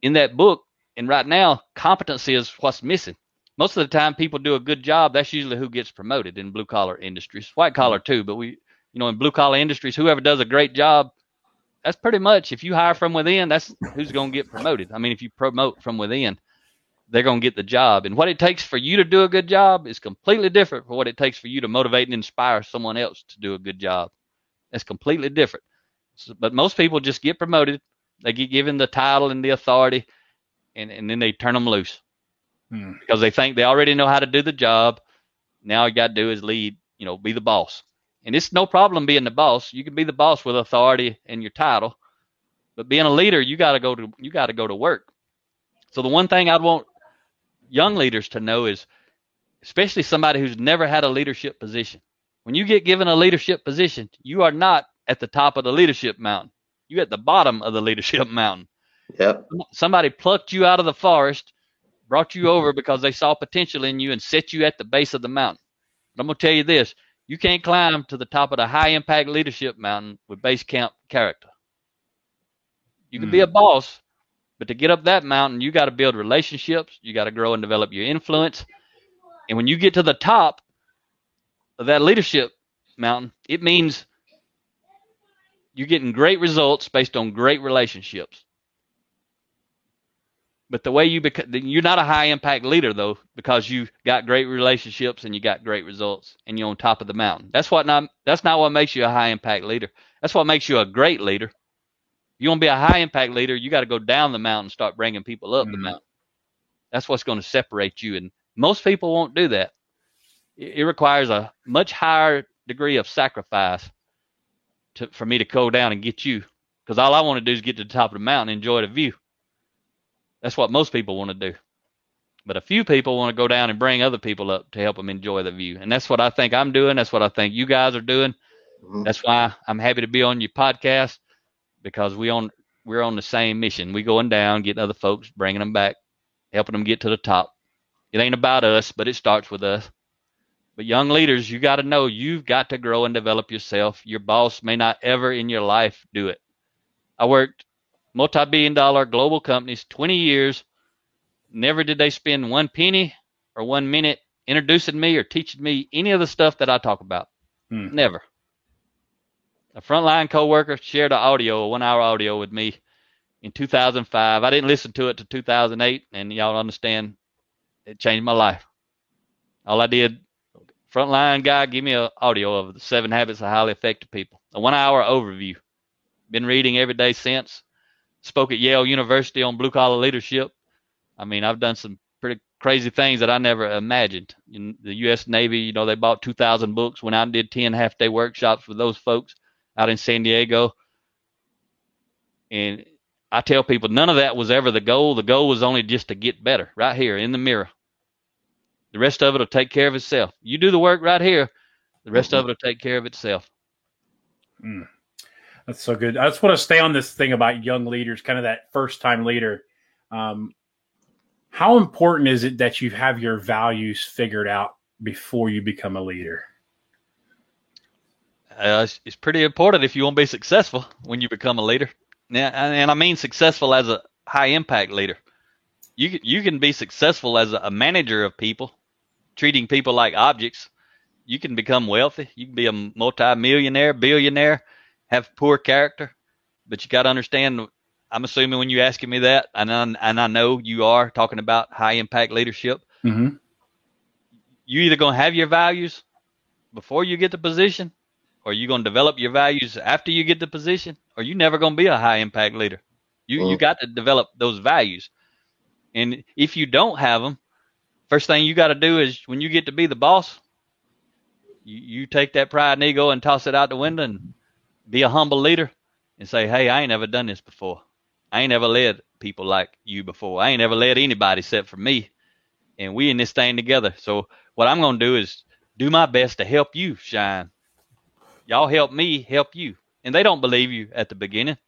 in that book, and right now, competency is what's missing. Most of the time people do a good job. That's usually who gets promoted in blue collar industries, white collar too. But we, you know, in blue collar industries, whoever does a great job, that's pretty much, if you hire from within, that's who's going to get promoted. I mean, if you promote from within, they're going to get the job. And what it takes for you to do a good job is completely different from what it takes for you to motivate and inspire someone else to do a good job. That's completely different. So, but most people just get promoted. They get given the title and the authority, and, and then they turn them loose hmm. because they think they already know how to do the job. Now all you got to do is lead, you know, be the boss. And it's no problem being the boss. You can be the boss with authority and your title, but being a leader, you got to go to, you got to go to work. So the one thing I'd want young leaders to know is, especially somebody who's never had a leadership position, when you get given a leadership position, you are not at the top of the leadership mountain. You're at the bottom of the leadership mountain. Yep. Somebody plucked you out of the forest, brought you over because they saw potential in you and set you at the base of the mountain. But I'm going to tell you this, you can't climb to the top of the high impact leadership mountain with base camp character. You can mm. be a boss, but to get up that mountain, you got to build relationships. You got to grow and develop your influence. And when you get to the top of that leadership mountain, it means you're getting great results based on great relationships. But the way you become, you're not a high impact leader though, because you got great relationships and you got great results and you're on top of the mountain. That's what not, that's not what makes you a high impact leader. That's what makes you a great leader. You want to be a high impact leader, you got to go down the mountain and start bringing people up mm-hmm. the mountain. That's what's going to separate you. And most people won't do that. It, it requires a much higher degree of sacrifice to, for me to go down and get you. Because all I want to do is get to the top of the mountain and enjoy the view. That's what most people want to do. But a few people want to go down and bring other people up to help them enjoy the view. And that's what I think I'm doing. That's what I think you guys are doing. Mm-hmm. That's why I'm happy to be on your podcast. Because we on, we're on the same mission. We're going down, getting other folks, bringing them back, helping them get to the top. It ain't about us, but it starts with us. But young leaders, you got to know you've got to grow and develop yourself. Your boss may not ever in your life do it. I worked multi-billion dollar global companies twenty years. Never did they spend one penny or one minute introducing me or teaching me any of the stuff that I talk about. Hmm. Never. A frontline coworker shared an audio, a one-hour audio with me in two thousand five. I didn't listen to it till two thousand eight, and y'all understand it changed my life. All I did, frontline guy, give me an audio of the Seven Habits of Highly Effective People, a one-hour overview. Been reading every day since. Spoke at Yale University on blue-collar leadership. I mean, I've done some pretty crazy things that I never imagined. In the U S Navy, you know, they bought two thousand books, went out and did ten half-day workshops for those folks out in San Diego. And I tell people none of that was ever the goal. The goal was only just to get better right here in the mirror. The rest of it will take care of itself. You do the work right here. The rest of it will take care of itself. Mm. That's so good. I just want to stay on this thing about young leaders, kind of that first-time leader. Um, how important is it that you have your values figured out before you become a leader? Uh, it's, it's pretty important if you want to be successful when you become a leader. Now, and I mean successful as a high impact leader. You you can be successful as a manager of people, treating people like objects. You can become wealthy. You can be a multi-millionaire, billionaire, have poor character. But you got to understand, I'm assuming when you're asking me that, and I, and I know you are talking about high impact leadership. Mm-hmm. You're either going to have your values before you get the position, or you're going to develop your values after you get the position, or you're never going to be a high impact leader. You, oh. you got to develop those values. And if you don't have them, first thing you got to do is when you get to be the boss, you, you take that pride and ego and toss it out the window and be a humble leader and say, hey, I ain't ever done this before. I ain't ever led people like you before. I ain't ever led anybody except for me. And we in this thing together. So what I'm going to do is do my best to help you shine. Y'all help me help you. And they don't believe you at the beginning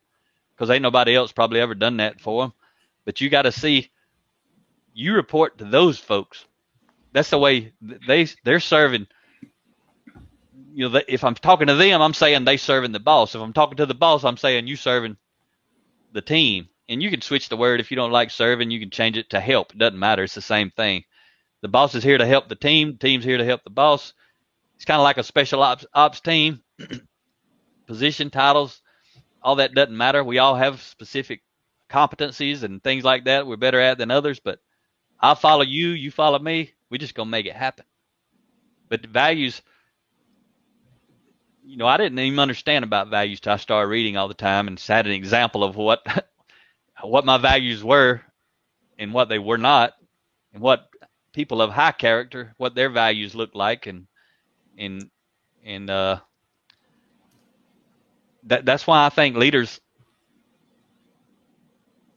because ain't nobody else probably ever done that for them. But you got to see, you report to those folks. That's the way they, they're serving. You know, if I'm talking to them, I'm saying they serving the boss. If I'm talking to the boss, I'm saying you serving the team. And you can switch the word. If you don't like serving, you can change it to help. It doesn't matter. It's the same thing. The boss is here to help the team. The team's here to help the boss. It's kind of like a special ops, ops team. Position, titles, all that doesn't matter. We all have specific competencies and things like that we're better at than others, but I'll follow you, you follow me. We're just going to make it happen. But the values, you know, I didn't even understand about values till I started reading all the time and set an example of what what my values were and what they were not and what people of high character, what their values look like and and and uh That, that's why I think leaders,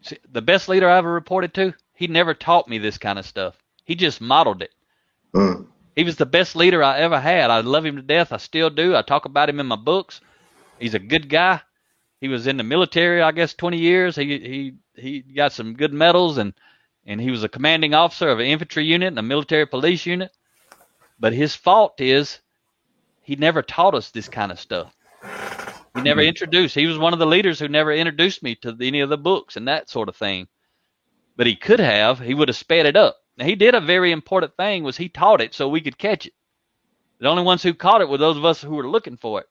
see, the best leader I ever reported to, he never taught me this kind of stuff. He just modeled it. Mm. He was the best leader I ever had. I love him to death. I still do. I talk about him in my books. He's a good guy. He was in the military, I guess, twenty years. He he he got some good medals, and, and he was a commanding officer of an infantry unit and a military police unit. But his fault is he never taught us this kind of stuff. He never introduced. He was one of the leaders who never introduced me to any of the books and that sort of thing. But he could have. He would have sped it up. Now, he did a very important thing was he taught it so we could catch it. The only ones who caught it were those of us who were looking for it.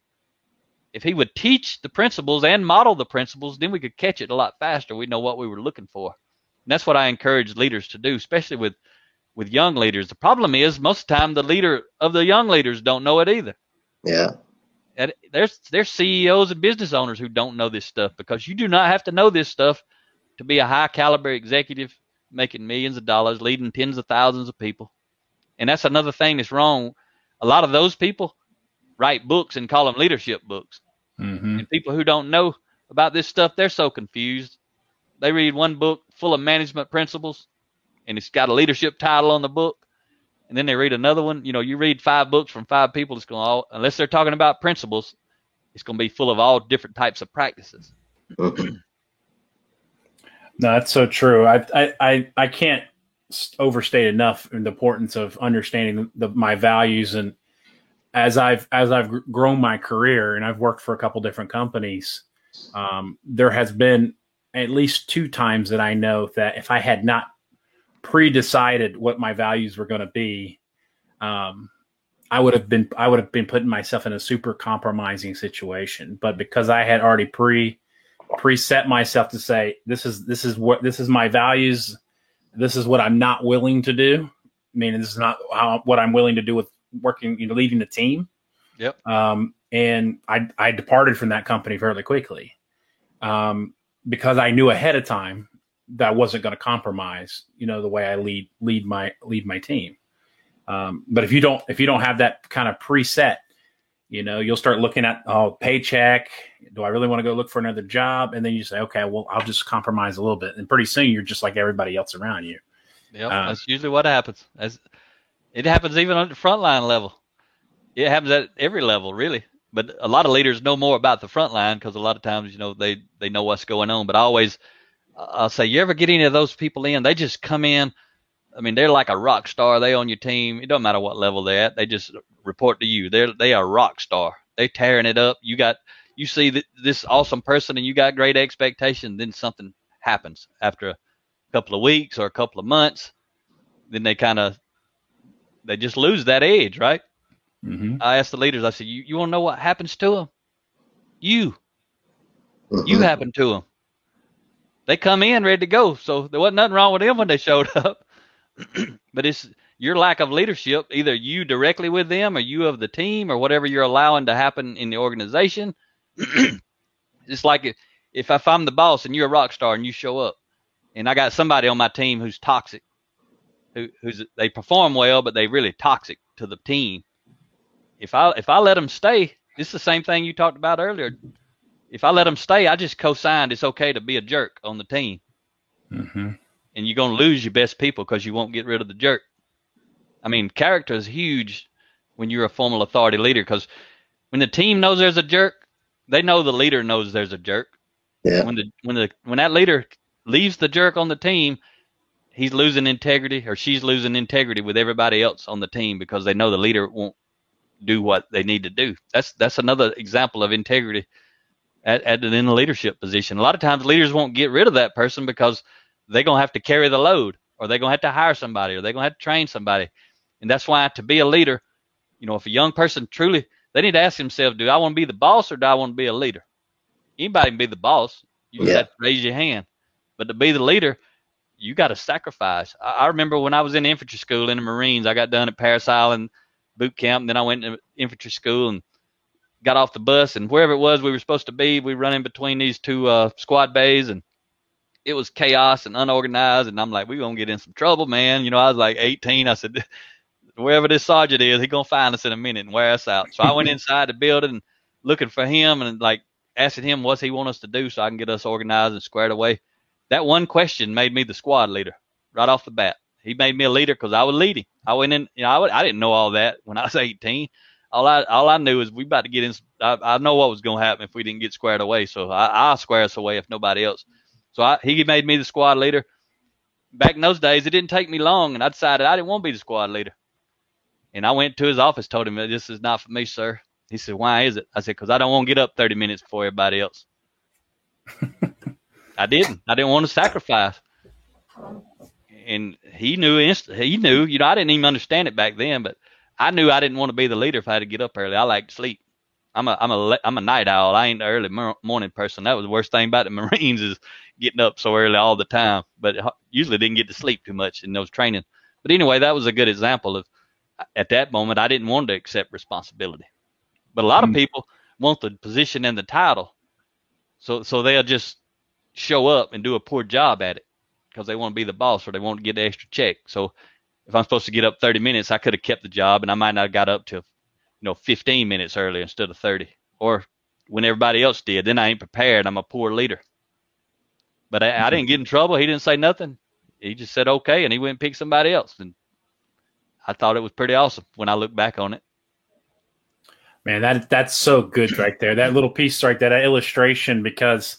If he would teach the principles and model the principles, then we could catch it a lot faster. We'd know what we were looking for. And that's what I encourage leaders to do, especially with, with young leaders. The problem is most of the time the leader of the young leaders don't know it either. Yeah. And there's there's C E Os and business owners who don't know this stuff, because you do not have to know this stuff to be a high caliber executive making millions of dollars, leading tens of thousands of people. And that's another thing that's wrong. A lot of those people write books and call them leadership books. Mm-hmm. And people who don't know about this stuff, they're so confused. They read one book full of management principles and it's got a leadership title on the book. And then they read another one. You know, you read five books from five people. It's going to all, unless they're talking about principles, it's going to be full of all different types of practices. No, that's so true. I, I, I, I can't overstate enough the importance of understanding the, my values. And as I've, as I've grown my career and I've worked for a couple different companies, um, there has been at least two times that I know that if I had not pre-decided what my values were going to be, um, I would have been I would have been putting myself in a super compromising situation. But because I had already pre preset myself to say this is this is what this is my values, this is what I'm not willing to do. I mean, this is not how, what I'm willing to do with working, you know, leading the team. Yep. Um, and I I departed from that company fairly quickly, um, because I knew ahead of time that I wasn't going to compromise, you know, the way I lead, lead my, lead my team. Um, but if you don't, if you don't have that kind of preset, you know, you'll start looking at, oh, paycheck. Do I really want to go look for another job? And then you say, okay, well, I'll just compromise a little bit. And pretty soon you're just like everybody else around you. Yeah. Um, that's usually what happens. That's, it happens even on the frontline level. It happens at every level, really. But a lot of leaders know more about the front line because a lot of times, you know, they, they know what's going on. But I always, I'll say, you ever get any of those people in? They just come in. I mean, they're like a rock star. They on your team. It don't matter what level they're at. They just report to you. They're they are a rock star. They tearing it up. You got you see th- this awesome person, and you got great expectation. Then something happens after a couple of weeks or a couple of months. Then they kind of they just lose that edge, right? Mm-hmm. I asked the leaders. I said, "You you want to know what happens to them? You you happen to them. They come in ready to go. So there wasn't nothing wrong with them when they showed up." But it's your lack of leadership, either you directly with them or you of the team or whatever you're allowing to happen in the organization. It's like if, if I'm the boss and you're a rock star and you show up and I got somebody on my team who's toxic, who, who's they perform well, but they really toxic to the team. If I if I let them stay, it's the same thing you talked about earlier. If I let them stay, I just co-signed it's okay to be a jerk on the team. Mm-hmm. And you're going to lose your best people because you won't get rid of the jerk. I mean, character is huge when you're a formal authority leader because when the team knows there's a jerk, they know the leader knows there's a jerk. Yeah. When the when the when that leader leaves the jerk on the team, he's losing integrity or she's losing integrity with everybody else on the team because they know the leader won't do what they need to do. That's that's another example of integrity at at in the leadership position. A lot of times leaders won't get rid of that person because they're going to have to carry the load or they're going to have to hire somebody or they're going to have to train somebody. And that's why to be a leader, you know, if a young person truly, they need to ask themselves, do I want to be the boss or do I want to be a leader? Anybody can be the boss. You just yeah. have to raise your hand. But to be the leader, you got to sacrifice. I, I remember when I was in infantry school in the Marines, I got done at Parris Island boot camp. And then I went to infantry school and got off the bus and wherever it was we were supposed to be, we run in between these two uh, squad bays and it was chaos and unorganized. And I'm like, we're going to get in some trouble, man. You know, I was like eighteen. I said, wherever this sergeant is, he's going to find us in a minute and wear us out. So I went inside the building looking for him and like asking him what's he want us to do so I can get us organized and squared away. That one question made me the squad leader right off the bat. He made me a leader because I was leading. I went in, you know, I, would, I didn't know all that when I was eighteen. All I, all I knew is we about to get in. I, I know what was going to happen if we didn't get squared away. So I, I'll square us away if nobody else. So I, he made me the squad leader. Back in those days, it didn't take me long, and I decided I didn't want to be the squad leader. And I went to his office, told him, this is not for me, sir. He said, why is it? I said, because I don't want to get up thirty minutes before everybody else. I didn't. I didn't want to sacrifice. And he knew, inst- he knew, you know, I didn't even understand it back then, but I knew I didn't want to be the leader if I had to get up early. I like to sleep. I'm a I'm a I'm a night owl. I ain't an early morning person. That was the worst thing about the Marines is getting up so early all the time. But usually didn't get to sleep too much in those training. But anyway, that was a good example of at that moment I didn't want to accept responsibility. But a lot mm-hmm. of people want the position and the title, so so they'll just show up and do a poor job at it because they want to be the boss or they want to get the extra check. So if I'm supposed to get up thirty minutes, I could have kept the job and I might not have got up to. You know, fifteen minutes earlier instead of thirty or when everybody else did, then I ain't prepared. I'm a poor leader, but I, mm-hmm. I didn't get in trouble. He didn't say nothing. He just said, okay. And he went and picked somebody else. And I thought it was pretty awesome when I look back on it, man, that that's so good right there. That little piece right there, that illustration, because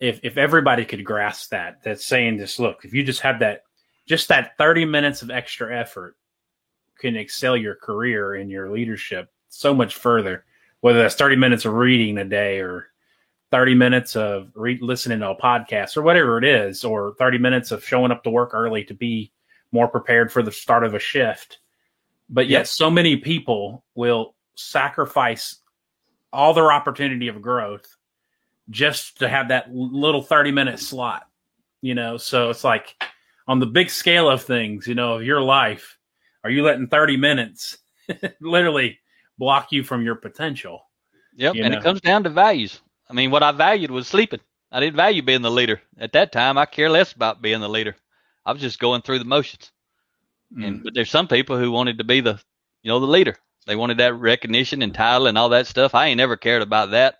if, if everybody could grasp that, that's saying this, look, if you just have that, just that thirty minutes of extra effort, can excel your career and your leadership so much further, whether that's thirty minutes of reading a day or thirty minutes of re- listening to a podcast or whatever it is, or thirty minutes of showing up to work early to be more prepared for the start of a shift. But yet yep. so many people will sacrifice all their opportunity of growth just to have that little thirty minute slot, you know? So it's like on the big scale of things, you know, of your life, are you letting thirty minutes literally block you from your potential? Yep, you know? And it comes down to values. I mean, what I valued was sleeping. I didn't value being the leader. At that time, I care less about being the leader. I was just going through the motions. Mm. And but there's some people who wanted to be the, you know, the leader. They wanted that recognition and title and all that stuff. I ain't ever cared about that.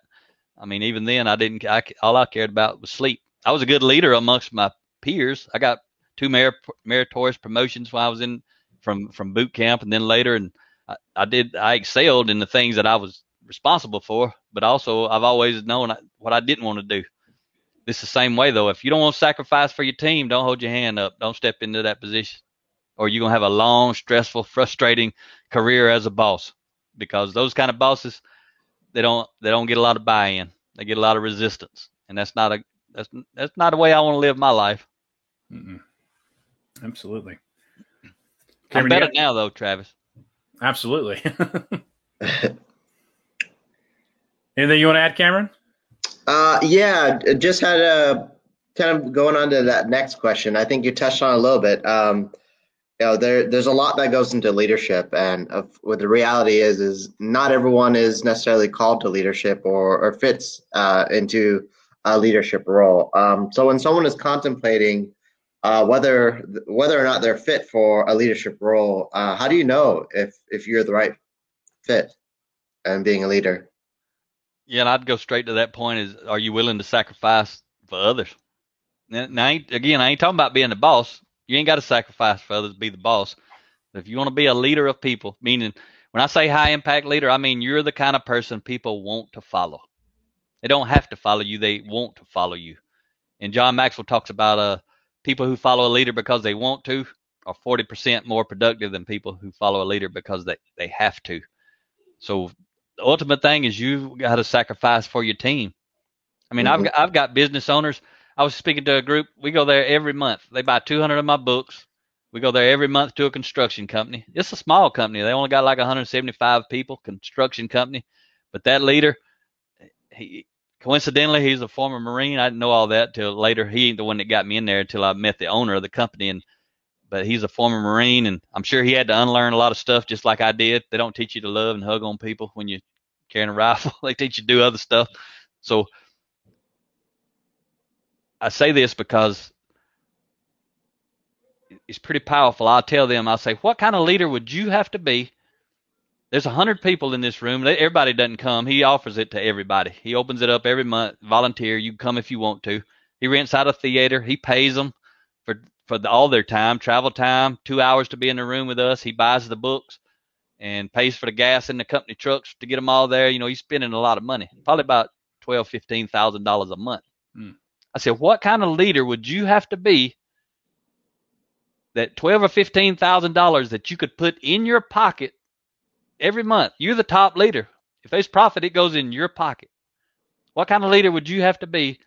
I mean, even then, I didn't. I, all I cared about was sleep. I was a good leader amongst my peers. I got two mer- meritorious promotions while I was in from from boot camp, and then later, and I, I did. I excelled in the things that I was responsible for, but also I've always known what I didn't want to do. It's the same way, though. If you don't want to sacrifice for your team, don't hold your hand up. Don't step into that position, or you're going to have a long, stressful, frustrating career as a boss, because those kind of bosses, they don't they don't get a lot of buy-in. They get a lot of resistance, and that's not a that's that's not the way I want to live my life. Mm-mm. Absolutely. Cameron, I'm better got- now, though, Travis. Absolutely. Anything you want to add, Cameron? Uh, yeah, just had a kind of going on to that next question. I think you touched on a little bit. Um, you know, there, there's a lot that goes into leadership, and uh, what the reality is, is not everyone is necessarily called to leadership or, or fits uh, into a leadership role. Um, so when someone is contemplating uh, whether whether or not they're fit for a leadership role, uh, how do you know if if you're the right fit and being a leader? Yeah, and I'd go straight to that point is, are you willing to sacrifice for others? Now, I again, I ain't talking about being the boss. You ain't got to sacrifice for others to be the boss. But if you want to be a leader of people, meaning when I say high impact leader, I mean you're the kind of person people want to follow. They don't have to follow you. They want to follow you. And John Maxwell talks about uh, people who follow a leader because they want to are forty percent more productive than people who follow a leader because they, they have to. So the ultimate thing is you've got to sacrifice for your team. I mean, mm-hmm. I've got, I've got business owners. I was speaking to a group. We go there every month. They buy two hundred of my books. We go there every month to a construction company. It's a small company. They only got like one hundred seventy-five people, construction company. But that leader, he coincidentally, he's a former Marine. I didn't know all that till later. He ain't the one that got me in there until I met the owner of the company. And but he's a former Marine, and I'm sure he had to unlearn a lot of stuff just like I did. They don't teach you to love and hug on people when you're carrying a rifle. They teach you to do other stuff. So I say this because it's pretty powerful. I'll tell them, I'll say, what kind of leader would you have to be? There's one hundred people in this room. Everybody doesn't come. He offers it to everybody. He opens it up every month. Volunteer. You come if you want to. He rents out a theater. He pays them for for the, all their time, travel time, two hours to be in the room with us. He buys the books and pays for the gas in the company trucks to get them all there. You know, he's spending a lot of money, probably about twelve thousand dollars, fifteen thousand dollars a month. Mm. I said, what kind of leader would you have to be that twelve thousand dollars or fifteen thousand dollars that you could put in your pocket every month? You're the top leader. If there's profit, it goes in your pocket. What kind of leader would you have to be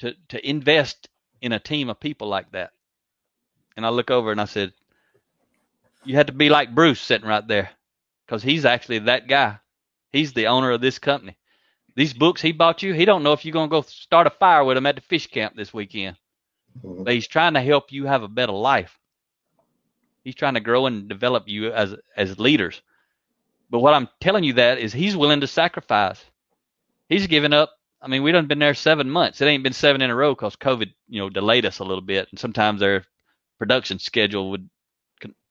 to, to invest in a team of people like that? And I look over and I said, you had to be like Bruce sitting right there, because he's actually that guy. He's the owner of this company. These books he bought you, he don't know if you're going to go start a fire with him at the fish camp this weekend. But he's trying to help you have a better life. He's trying to grow and develop you as as leaders. But what I'm telling you that is he's willing to sacrifice. He's given up. I mean, we done been there seven months. It ain't been seven in a row because COVID, you know, delayed us a little bit. And sometimes their production schedule would,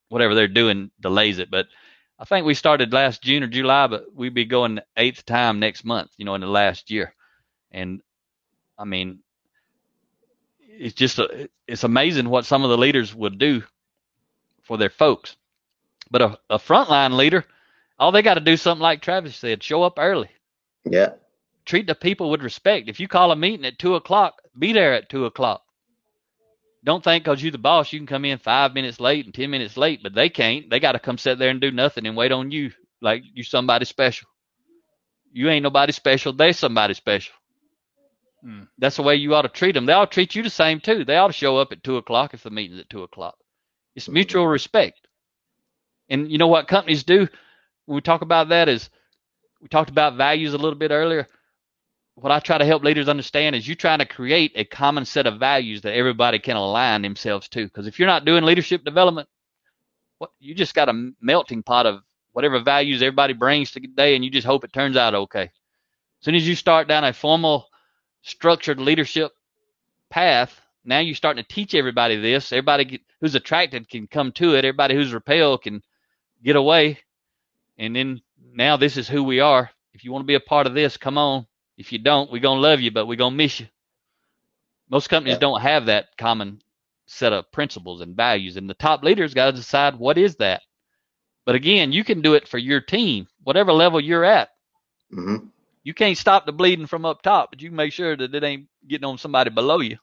whatever they're doing, delays it. But I think we started last June or July, but we'd be going the eighth time next month, you know, in the last year. And I mean, it's just, a, it's amazing what some of the leaders would do for their folks. But a, a frontline leader, all they got to do something like Travis said, show up early. Yeah. Treat the people with respect. If you call a meeting at two o'clock, be there at two o'clock. Don't think because you're the boss, you can come in five minutes late and ten minutes late, but they can't. They got to come sit there and do nothing and wait on you like you're somebody special. You ain't nobody special. They're somebody special. Hmm. That's the way you ought to treat them. They ought to treat you the same, too. They ought to show up at two o'clock if the meeting's at two o'clock. It's mutual respect. And you know what companies do when we talk about that is we talked about values a little bit earlier. What I try to help leaders understand is you're trying to create a common set of values that everybody can align themselves to. Because if you're not doing leadership development, what, you just got a melting pot of whatever values everybody brings today, and you just hope it turns out okay. As soon as you start down a formal structured leadership path, now you're starting to teach everybody this. Everybody who's attracted can come to it. Everybody who's repelled can get away. And then now this is who we are. If you want to be a part of this, come on. If you don't, we're going to love you, but we're going to miss you. Most companies yeah. don't have that common set of principles and values. And the top leaders got to decide what is that. But again, you can do it for your team, whatever level you're at. Mm-hmm. You can't stop the bleeding from up top, but you can make sure that it ain't getting on somebody below you.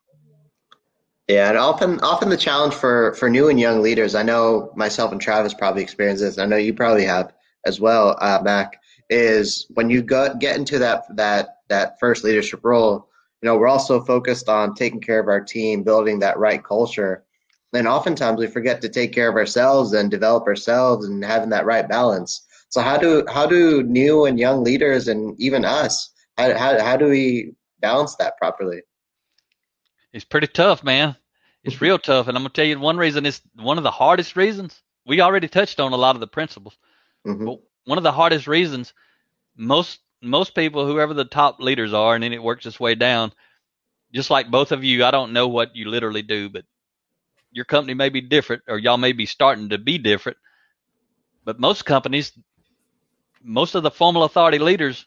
Yeah, and often often the challenge for, for new and young leaders, I know myself and Travis probably experienced this, I know you probably have as well, uh, Mac, is when you go, get into that that that first leadership role, you know, we're also focused on taking care of our team, building that right culture. And oftentimes we forget to take care of ourselves and develop ourselves and having that right balance. So how do how do new and young leaders and even us, how how, how do we balance that properly? It's pretty tough, man. It's real tough. And I'm going to tell you one reason. It's one of the hardest reasons. We already touched on a lot of the principles. Mm-hmm. But one of the hardest reasons, most most people, whoever the top leaders are, and then it works its way down, just like both of you, I don't know what you literally do, but your company may be different, or y'all may be starting to be different. But most companies, most of the formal authority leaders,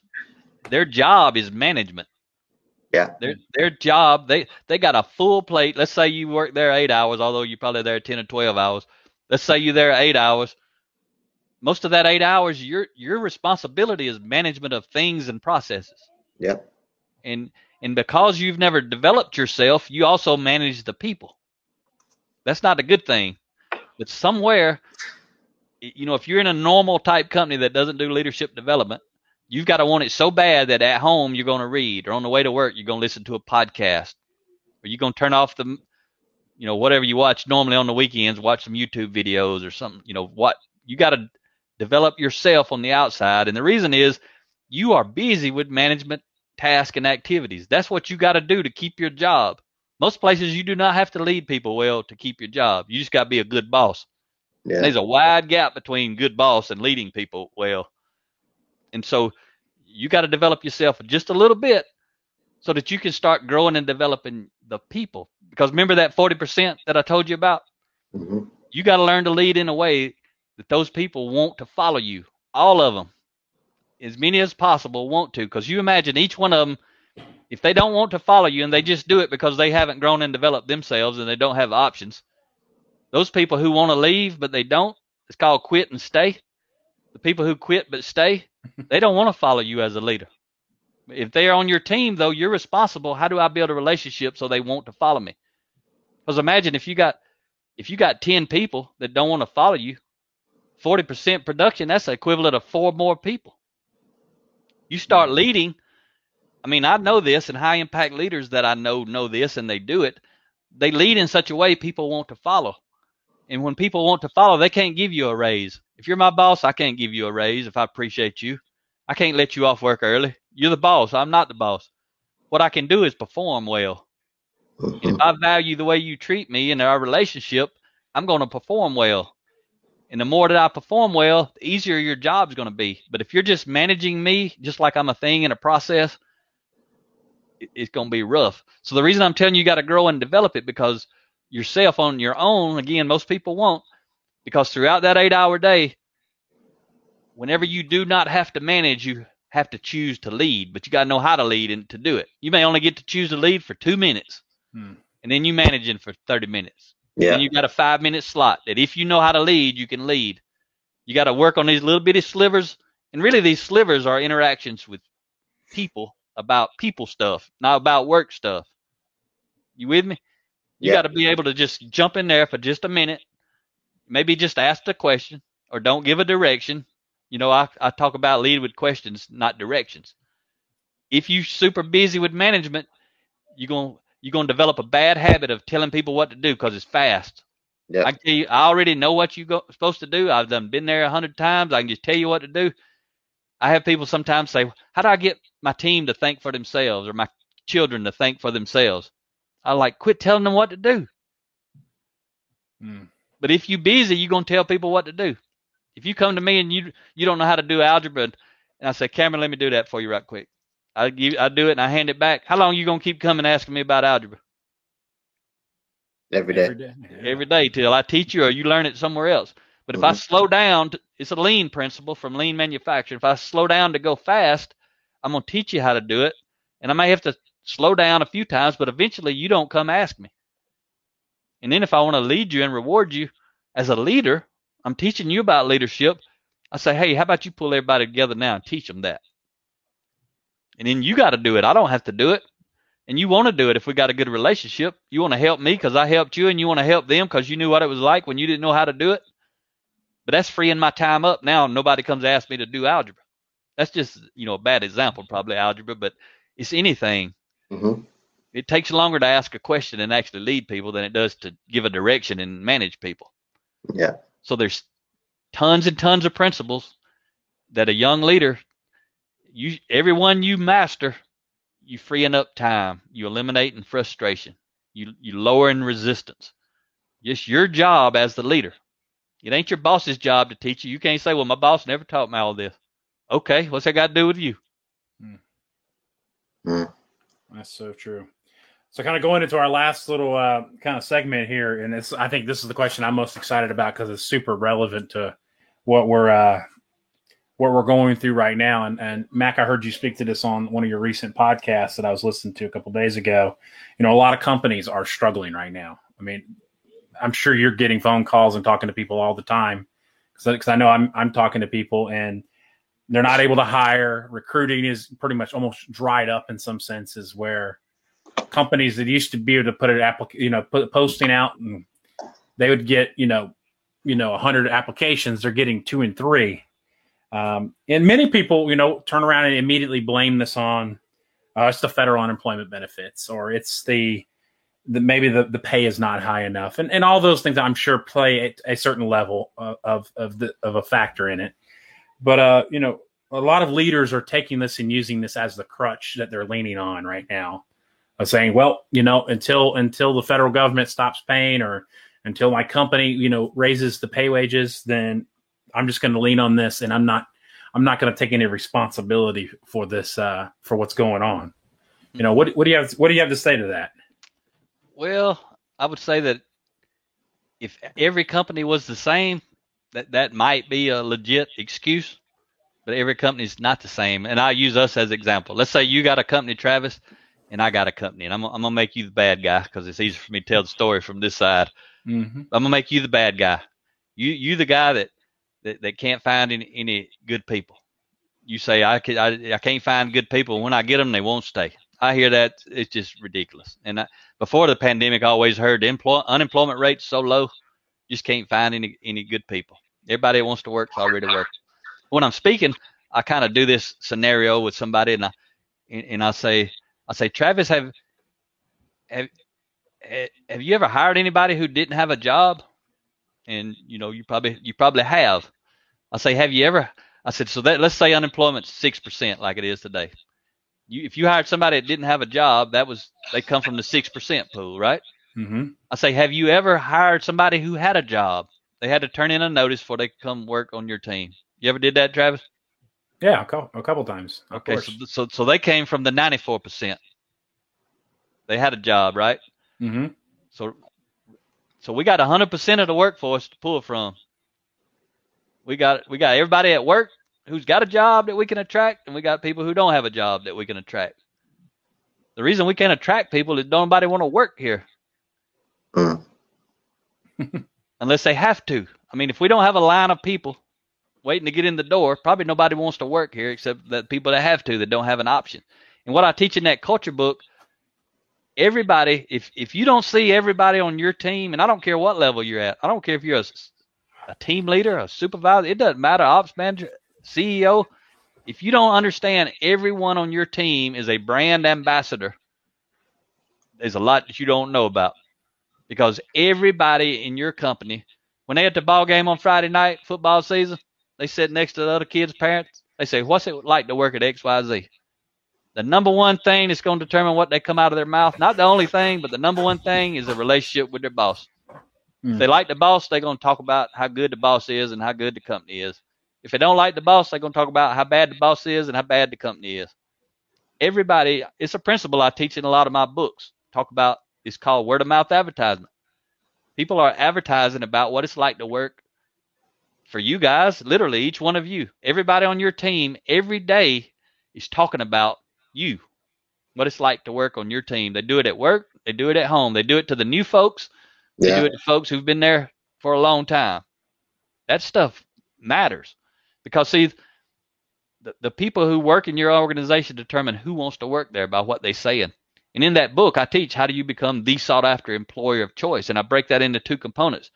their job is management. Yeah, their their job, they, they got a full plate. Let's say you work there eight hours, although you're probably there ten or twelve hours. Let's say you're there eight hours. Most of that eight hours, your your responsibility is management of things and processes. Yeah. And and because you've never developed yourself, you also manage the people. That's not a good thing. But somewhere, you know, if you're in a normal type company that doesn't do leadership development, you've got to want it so bad that at home you're going to read, or on the way to work you're going to listen to a podcast, or you're going to turn off the, you know, whatever you watch normally on the weekends, watch some YouTube videos or something. You know what? You got to develop yourself on the outside, and the reason is you are busy with management tasks and activities. That's what you got to do to keep your job. Most places you do not have to lead people well to keep your job. You just got to be a good boss. Yeah. There's a wide gap between good boss and leading people well. And so you got to develop yourself just a little bit so that you can start growing and developing the people. Because remember that forty percent that I told you about? Mm-hmm. You got to learn to lead in a way that those people want to follow you. All of them, as many as possible, want to. Because you imagine each one of them, if they don't want to follow you and they just do it because they haven't grown and developed themselves and they don't have options, those people who want to leave but they don't, it's called quit and stay. The people who quit but stay, they don't want to follow you as a leader. If they're on your team, though, you're responsible. How do I build a relationship so they want to follow me? Because imagine if you got if you got ten people that don't want to follow you, forty percent production, that's the equivalent of four more people. You start leading. I mean, I know this, and high impact leaders that I know know this, and they do it. They lead in such a way people want to follow. And when people want to follow, they can't give you a raise. If you're my boss, I can't give you a raise if I appreciate you. I can't let you off work early. You're the boss. I'm not the boss. What I can do is perform well. And if I value the way you treat me and our relationship, I'm going to perform well. And the more that I perform well, the easier your job's going to be. But if you're just managing me, just like I'm a thing in a process, it's going to be rough. So the reason I'm telling you, you got to grow and develop it because yourself on your own, again, most people won't. Because throughout that eight-hour day, whenever you do not have to manage, you have to choose to lead. But you got to know how to lead and to do it. You may only get to choose to lead for two minutes, hmm. and then you managing for thirty minutes. Yeah. And you got a five-minute slot that if you know how to lead, you can lead. You got to work on these little bitty slivers, and really these slivers are interactions with people about people stuff, not about work stuff. You with me? You yeah. got to be able to just jump in there for just a minute. Maybe just ask the question or don't give a direction. You know, I, I talk about lead with questions, not directions. If you're super busy with management, you're going you're gonna develop a bad habit of telling people what to do because it's fast. Yep. I can tell you, I already know what you're supposed to do. I've done been there a hundred times. I can just tell you what to do. I have people sometimes say, how do I get my team to think for themselves or my children to think for themselves? I like, quit telling them what to do. Hmm. But if you're busy, you're going to tell people what to do. If you come to me and you you don't know how to do algebra, and I say, Cameron, let me do that for you right quick. I give, I do it and I hand it back. How long are you going to keep coming asking me about algebra? Every day. Every day, yeah. Every day till I teach you or you learn it somewhere else. But if mm-hmm. I slow down, to, it's a lean principle from lean manufacturing. If I slow down to go fast, I'm going to teach you how to do it. And I may have to slow down a few times, but eventually you don't come ask me. And then if I want to lead you and reward you as a leader, I'm teaching you about leadership. I say, hey, how about you pull everybody together now and teach them that? And then you got to do it. I don't have to do it. And you want to do it if we got a good relationship. You want to help me because I helped you, and you want to help them because you knew what it was like when you didn't know how to do it. But that's freeing my time up. Now nobody comes to ask me to do algebra. That's just, you know, a bad example, probably algebra, but it's anything. Mm-hmm. It takes longer to ask a question and actually lead people than it does to give a direction and manage people. Yeah. So there's tons and tons of principles that a young leader, you, everyone you master, you freeing up time, you eliminating frustration, you, you lowering resistance. It's your job as the leader. It ain't your boss's job to teach you. You can't say, well, my boss never taught me all this. Okay. What's that got to do with you? Hmm. Hmm. That's so true. So kind of going into our last little uh, kind of segment here, and it's, I think this is the question I'm most excited about because it's super relevant to what we're uh, what we're going through right now. And, and Mac, I heard you speak to this on one of your recent podcasts that I was listening to a couple of days ago. You know, a lot of companies are struggling right now. I mean, I'm sure you're getting phone calls and talking to people all the time because I know I'm I'm talking to people and they're not able to hire. Recruiting is pretty much almost dried up in some senses where companies that used to be able to put an applic- you know, put posting out and they would get, you know, you know, a hundred applications, they're getting two and three. Um, and many people, you know, turn around and immediately blame this on, uh, it's the federal unemployment benefits, or it's the, the maybe the, the pay is not high enough. And, and all those things I'm sure play at a certain level of, of, of the, of a factor in it. But, uh, you know, a lot of leaders are taking this and using this as the crutch that they're leaning on right now. Saying, well, you know, until until the federal government stops paying or until my company, you know, raises the pay wages, then I'm just going to lean on this and I'm not I'm not going to take any responsibility for this, uh, for what's going on. You know, what what do you have? What do you have to say to that? Well, I would say that if every company was the same, that that might be a legit excuse. But every company is not the same. And I use us as an example. Let's say you got a company, Travis, and I got a company, and I'm, I'm going to make you the bad guy because it's easier for me to tell the story from this side. Mm-hmm. I'm going to make you the bad guy. You you the guy that, that, that can't find any, any good people. You say, I, can, I, I can't find good people. When I get them, they won't stay. I hear that. It's just ridiculous. And I, before the pandemic, I always heard the employ, unemployment rate's so low, just can't find any, any good people. Everybody that wants to work is already working. When I'm speaking, I kind of do this scenario with somebody, and I, and, and I say – I say, Travis, have, have have you ever hired anybody who didn't have a job? And you know, you probably you probably have. I say, have you ever? I said, so that let's say unemployment's six percent, like it is today. You, if you hired somebody that didn't have a job, that was they come from the six percent pool, right? Mm-hmm. I say, have you ever hired somebody who had a job? They had to turn in a notice before they could come work on your team. You ever did that, Travis? Yeah, a couple, a couple times. Okay, so, so so they came from the ninety-four percent. They had a job, right? Mm-hmm. So so we got one hundred percent of the workforce to pull from. We got we got everybody at work who's got a job that we can attract, and we got people who don't have a job that we can attract. The reason we can't attract people is nobody want to work here. Unless they have to. I mean, if we don't have a line of people waiting to get in the door, probably nobody wants to work here except the people that have to, that don't have an option. And what I teach in that culture book, everybody, if if you don't see everybody on your team, and I don't care what level you're at, I don't care if you're a, a team leader, a supervisor, it doesn't matter, ops manager, C E O, if you don't understand everyone on your team is a brand ambassador, there's a lot that you don't know about. Because everybody in your company, when they're at the ball game on Friday night, football season, they sit next to the other kids' parents. They say, what's it like to work at X Y Z? The number one thing that's going to determine what they come out of their mouth, not the only thing, but the number one thing is a relationship with their boss. Mm. If they like the boss, they're going to talk about how good the boss is and how good the company is. If they don't like the boss, they're going to talk about how bad the boss is and how bad the company is. everybody, it's a principle I teach in a lot of my books. Talk about, it's called word of mouth advertisement. People are advertising about what it's like to work for you guys, literally each one of you. Everybody on your team every day is talking about you, what it's like to work on your team. They do it at work. They do it at home. They do it to the new folks. They yeah. do it to folks who've been there for a long time. That stuff matters because, see, the, the people who work in your organization determine who wants to work there by what they're saying. And in that book, I teach how do you become the sought-after employer of choice. And I break that into two components.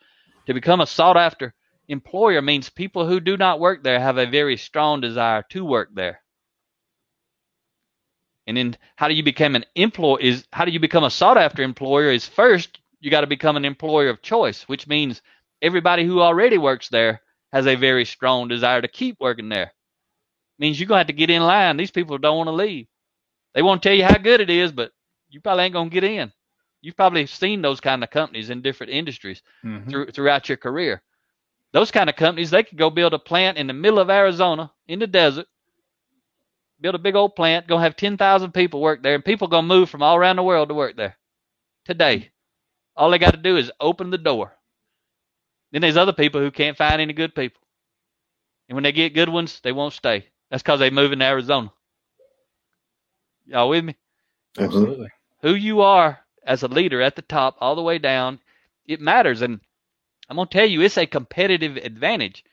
To become a sought-after employer means people who do not work there have a very strong desire to work there. And then how do you become an employer is how do you become a sought-after employer is first, you got to become an employer of choice, which means everybody who already works there has a very strong desire to keep working there. It means you're going to have to get in line. These people don't want to leave. They won't tell you how good it is, but you probably ain't going to get in. You've probably seen those kind of companies in different industries mm-hmm. through, throughout your career. Those kind of companies, they could go build a plant in the middle of Arizona in the desert, build a big old plant, going to have ten thousand people work there, and people going to move from all around the world to work there today. All they got to do is open the door. Then there's other people who can't find any good people. And when they get good ones, they won't stay. That's because they move into Arizona. Y'all with me? Absolutely. Who you are as a leader at the top all the way down, it matters. And I'm going to tell you, it's a competitive advantage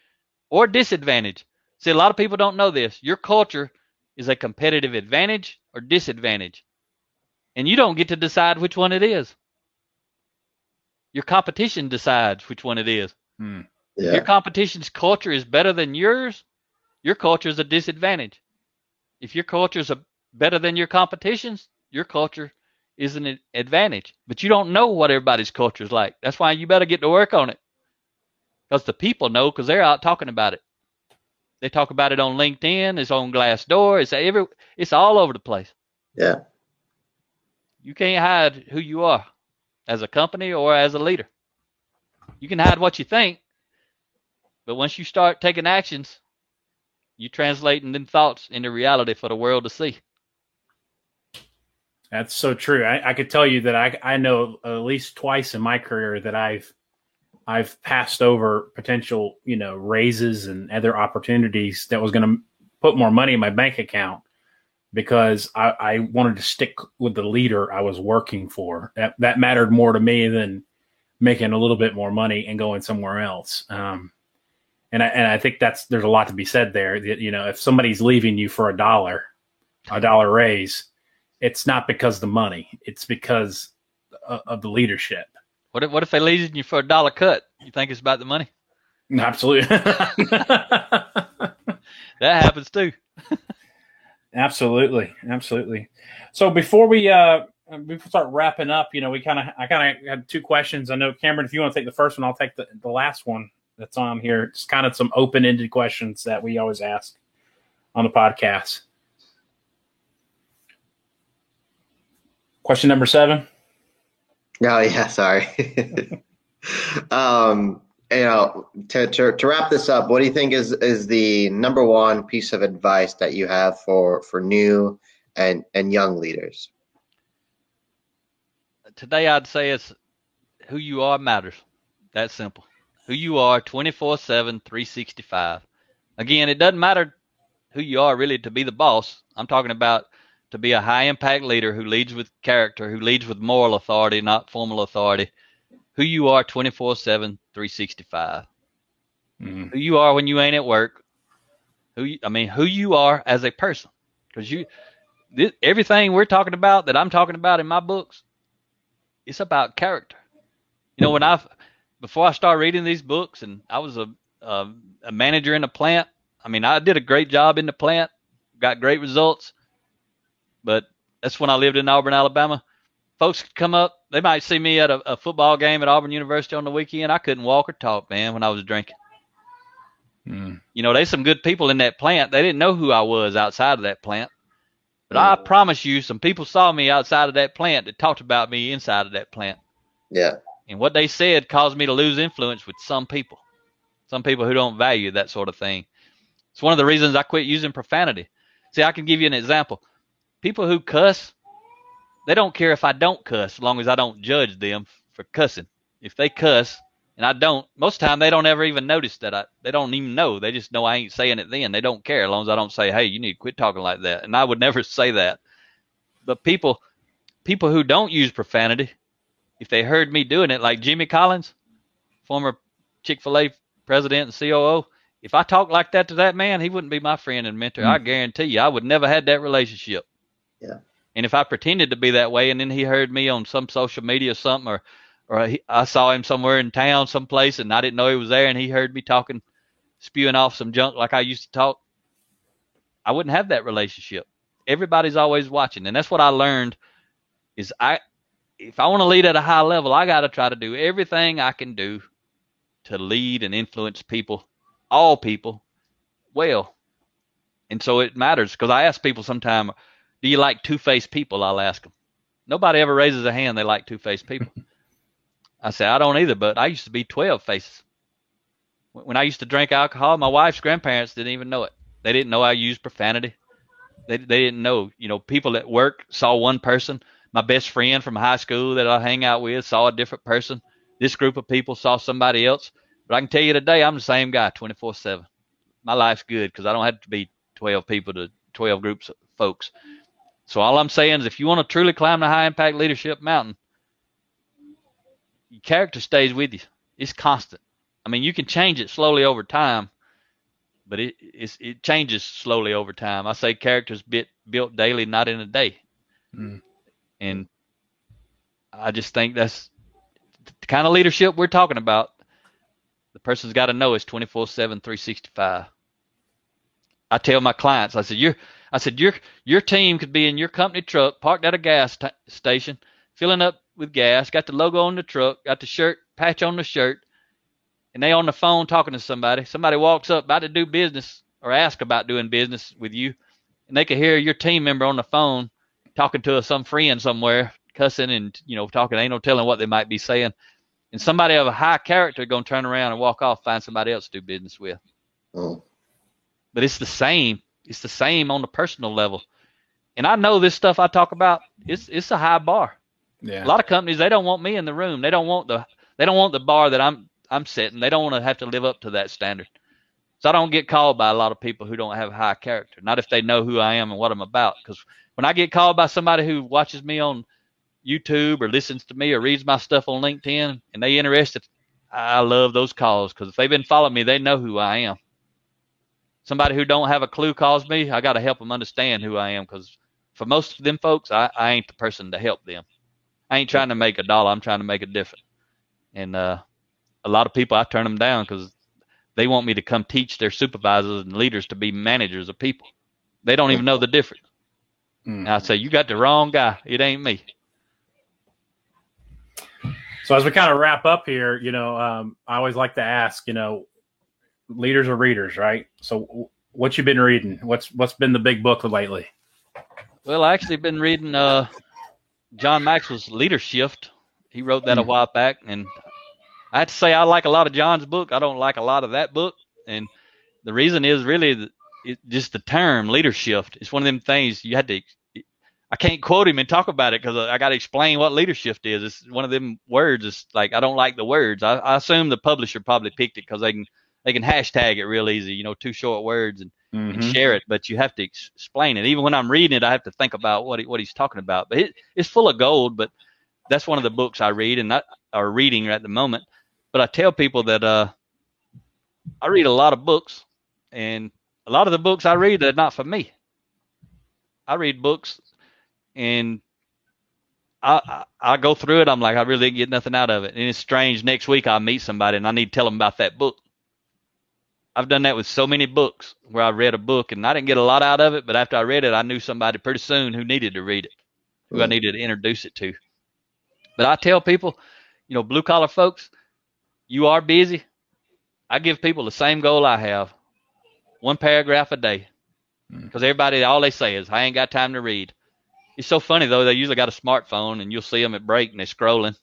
or disadvantage. See, a lot of people don't know this. Your culture is a competitive advantage or disadvantage. And you don't get to decide which one it is. Your competition decides which one it is. Hmm. Yeah. Your competition's culture is better than yours. Your culture is a disadvantage. If your culture is a better than your competition's, your culture is an advantage. But you don't know what everybody's culture is like. That's why you better get to work on it. Because the people know, because they're out talking about it. They talk about it on LinkedIn. It's on Glassdoor. It's every. It's all over the place. Yeah. You can't hide who you are as a company or as a leader. You can hide what you think, but once you start taking actions, you're translating them thoughts into reality for the world to see. That's so true. I, I could tell you that I, I know at least twice in my career that I've I've passed over potential, you know, raises and other opportunities that was going to put more money in my bank account because I, I wanted to stick with the leader I was working for. That that mattered more to me than making a little bit more money and going somewhere else. Um, and I and I think that's there's a lot to be said there. That, you know, if somebody's leaving you for a dollar, a dollar raise, it's not because of the money. It's because of, of the leadership. What if, what if they leave you for a dollar cut? You think it's about the money? Absolutely. That happens too. Absolutely. Absolutely. So before we, uh, we start wrapping up, you know, we kind of, I kind of had two questions. I know, Cameron, if you want to take the first one, I'll take the, the last one that's on here. It's kind of some open-ended questions that we always ask on the podcast. Question number seven. Oh, yeah. Sorry. um, you know, to, to to wrap this up, what do you think is, is the number one piece of advice that you have for, for new and, and young leaders? Today, I'd say it's who you are matters. That's simple. Who you are twenty-four seven, three sixty-five. Again, it doesn't matter who you are really to be the boss. I'm talking about to be a high impact leader who leads with character, who leads with moral authority, not formal authority. Who you are twenty-four seven, three sixty-five. Mm-hmm. Who you are when you ain't at work. Who you, I mean, who you are as a person. Because you, this, everything we're talking about that I'm talking about in my books, it's about character. You know, when I, before I started reading these books, and I was a, a, a manager in a plant. I mean, I did a great job in the plant, got great results. But that's when I lived in Auburn, Alabama. Folks could come up. They might see me at a, a football game at Auburn University on the weekend. I couldn't walk or talk, man, when I was drinking. Mm. You know, there's some good people in that plant. They didn't know who I was outside of that plant. But mm. I promise you, some people saw me outside of that plant that talked about me inside of that plant. Yeah. And what they said caused me to lose influence with some people. Some people who don't value that sort of thing. It's one of the reasons I quit using profanity. See, I can give you an example. People who cuss, they don't care if I don't cuss, as long as I don't judge them for cussing. If they cuss and I don't, most of the time they don't ever even notice that. I, they don't even know. They just know I ain't saying it then. They don't care as long as I don't say, hey, you need to quit talking like that. And I would never say that. But people, people who don't use profanity, if they heard me doing it, like Jimmy Collins, former Chick-fil-A president and C O O, if I talked like that to that man, he wouldn't be my friend and mentor. Mm. I guarantee you, I would never had that relationship. Yeah. And if I pretended to be that way and then he heard me on some social media or something, or, or he, I saw him somewhere in town someplace and I didn't know he was there and he heard me talking, spewing off some junk like I used to talk, I wouldn't have that relationship. Everybody's always watching. And that's what I learned is I, if I want to lead at a high level, I got to try to do everything I can do to lead and influence people, all people, well. And so it matters, because I ask people sometimes, do you like two-faced people? I'll ask them. Nobody ever raises a hand they like two-faced people. I say, I don't either, but I used to be twelve faces. When I used to drink alcohol, my wife's grandparents didn't even know it. They didn't know I used profanity. They they didn't know. You know, people at work saw one person. My best friend from high school that I hang out with saw a different person. This group of people saw somebody else. But I can tell you today, I'm the same guy twenty-four seven. My life's good because I don't have to be twelve people to twelve groups of folks. So all I'm saying is, if you want to truly climb the high impact leadership mountain, your character stays with you. It's constant. I mean, you can change it slowly over time, but it it's, it changes slowly over time. I say character's bit, built daily, not in a day. Mm. And I just think that's the kind of leadership we're talking about. The person's got to know it's twenty-four seven, three sixty-five. I tell my clients, I said, you're I said, your your team could be in your company truck, parked at a gas t- station, filling up with gas, got the logo on the truck, got the shirt, patch on the shirt, and they on the phone talking to somebody. Somebody walks up about to do business or ask about doing business with you, and they can hear your team member on the phone talking to some friend somewhere, cussing and, you know, talking. Ain't no telling what they might be saying. And somebody of a high character going to turn around and walk off, find somebody else to do business with. Oh. But it's the same. It's the same on the personal level. And I know this stuff I talk about, it's it's a high bar. Yeah. A lot of companies, they don't want me in the room. They don't want the they don't want the bar that I'm I'm setting. They don't want to have to live up to that standard. So I don't get called by a lot of people who don't have high character. Not if they know who I am and what I'm about. Because when I get called by somebody who watches me on YouTube or listens to me or reads my stuff on LinkedIn and they interested, I love those calls, because if they've been following me, they know who I am. Somebody who don't have a clue calls me, I got to help them understand who I am, because for most of them folks, I, I ain't the person to help them. I ain't trying to make a dollar. I'm trying to make a difference. And uh, a lot of people, I turn them down because they want me to come teach their supervisors and leaders to be managers of people. They don't even know the difference. Mm. And I say, you got the wrong guy. It ain't me. So as we kind of wrap up here, you know, um, I always like to ask, you know, leaders are readers, right? So what you been reading? What's what's been the big book lately? Well, I actually been reading uh, John Maxwell's Leadershift. He wrote that a while back, and I have to say I like a lot of John's book. I don't like a lot of that book, and the reason is really the, it, just the term leadershift. It's one of them things you had to. I can't quote him and talk about it because I got to explain what leadershift is. It's one of them words. It's like I don't like the words. I, I assume the publisher probably picked it because they can. They can hashtag it real easy, you know, two short words and, mm-hmm. and share it. But you have to ex- explain it. Even when I'm reading it, I have to think about what he, what he's talking about. But it, it's full of gold. But that's one of the books I read and not are reading at the moment. But I tell people that uh, I read a lot of books, and a lot of the books I read are not for me. I read books, and I, I I go through it. I'm like, I really didn't get nothing out of it. And it's strange. Next week I'll meet somebody and I need to tell them about that book. I've done that with so many books where I read a book and I didn't get a lot out of it, but after I read it, I knew somebody pretty soon who needed to read it, who mm. I needed to introduce it to. But I tell people, you know, blue collar folks, you are busy. I give people the same goal I have, one paragraph a day, because mm. everybody, all they say is, I ain't got time to read. It's so funny though. They usually got a smartphone and you'll see them at break and they're scrolling.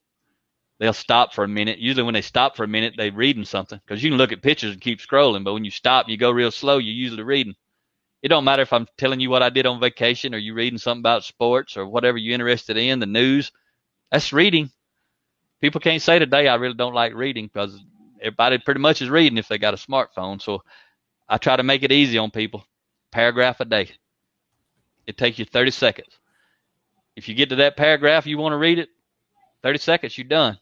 They'll stop for a minute. Usually when they stop for a minute, they're reading something, because you can look at pictures and keep scrolling. But when you stop, you go real slow. You're usually reading. It don't matter if I'm telling you what I did on vacation or you reading something about sports or whatever you're interested in, the news. That's reading. People can't say today I really don't like reading because everybody pretty much is reading if they got a smartphone. So I try to make it easy on people. Paragraph a day. It takes you thirty seconds. If you get to that paragraph, you want to read it, thirty seconds, you're done.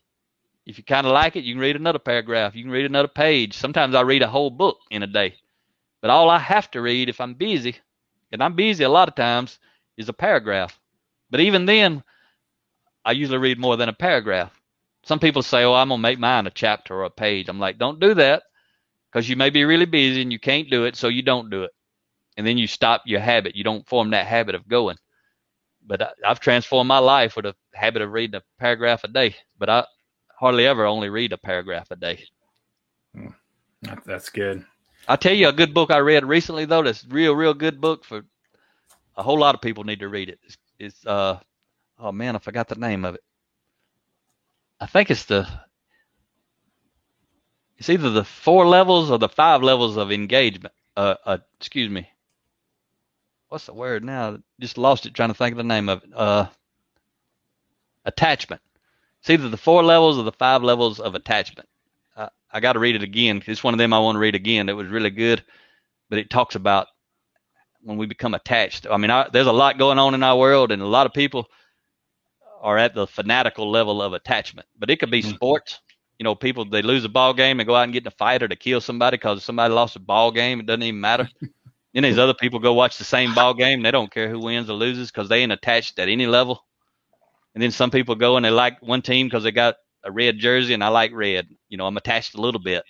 If you kind of like it, you can read another paragraph. You can read another page. Sometimes I read a whole book in a day. But all I have to read if I'm busy, and I'm busy a lot of times, is a paragraph. But even then, I usually read more than a paragraph. Some people say, oh, I'm going to make mine a chapter or a page. I'm like, don't do that, because you may be really busy and you can't do it, so you don't do it. And then you stop your habit. You don't form that habit of going. But I, I've transformed my life with a habit of reading a paragraph a day. But I hardly ever only read a paragraph a day. That's good. I'll tell you a good book I read recently, though, that's a real, real good book for a whole lot of people need to read it. It's, it's uh, oh, man, I forgot the name of it. I think it's the, it's either the four levels or the five levels of engagement. Uh, uh excuse me. What's the word now? Just lost it trying to think of the name of it. Uh, attachment. It's either the four levels or the five levels of attachment. I, I got to read it again. It's one of them I want to read again. It was really good, but it talks about when we become attached. I mean, I, there's a lot going on in our world, and a lot of people are at the fanatical level of attachment. But it could be mm-hmm. sports. You know, people, they lose a ball game and go out and get in a fight or to kill somebody because somebody lost a ball game. It doesn't even matter. Then these other people go watch the same ball game. They don't care who wins or loses because they ain't attached at any level. And then some people go and they like one team because they got a red jersey and I like red. You know, I'm attached a little bit.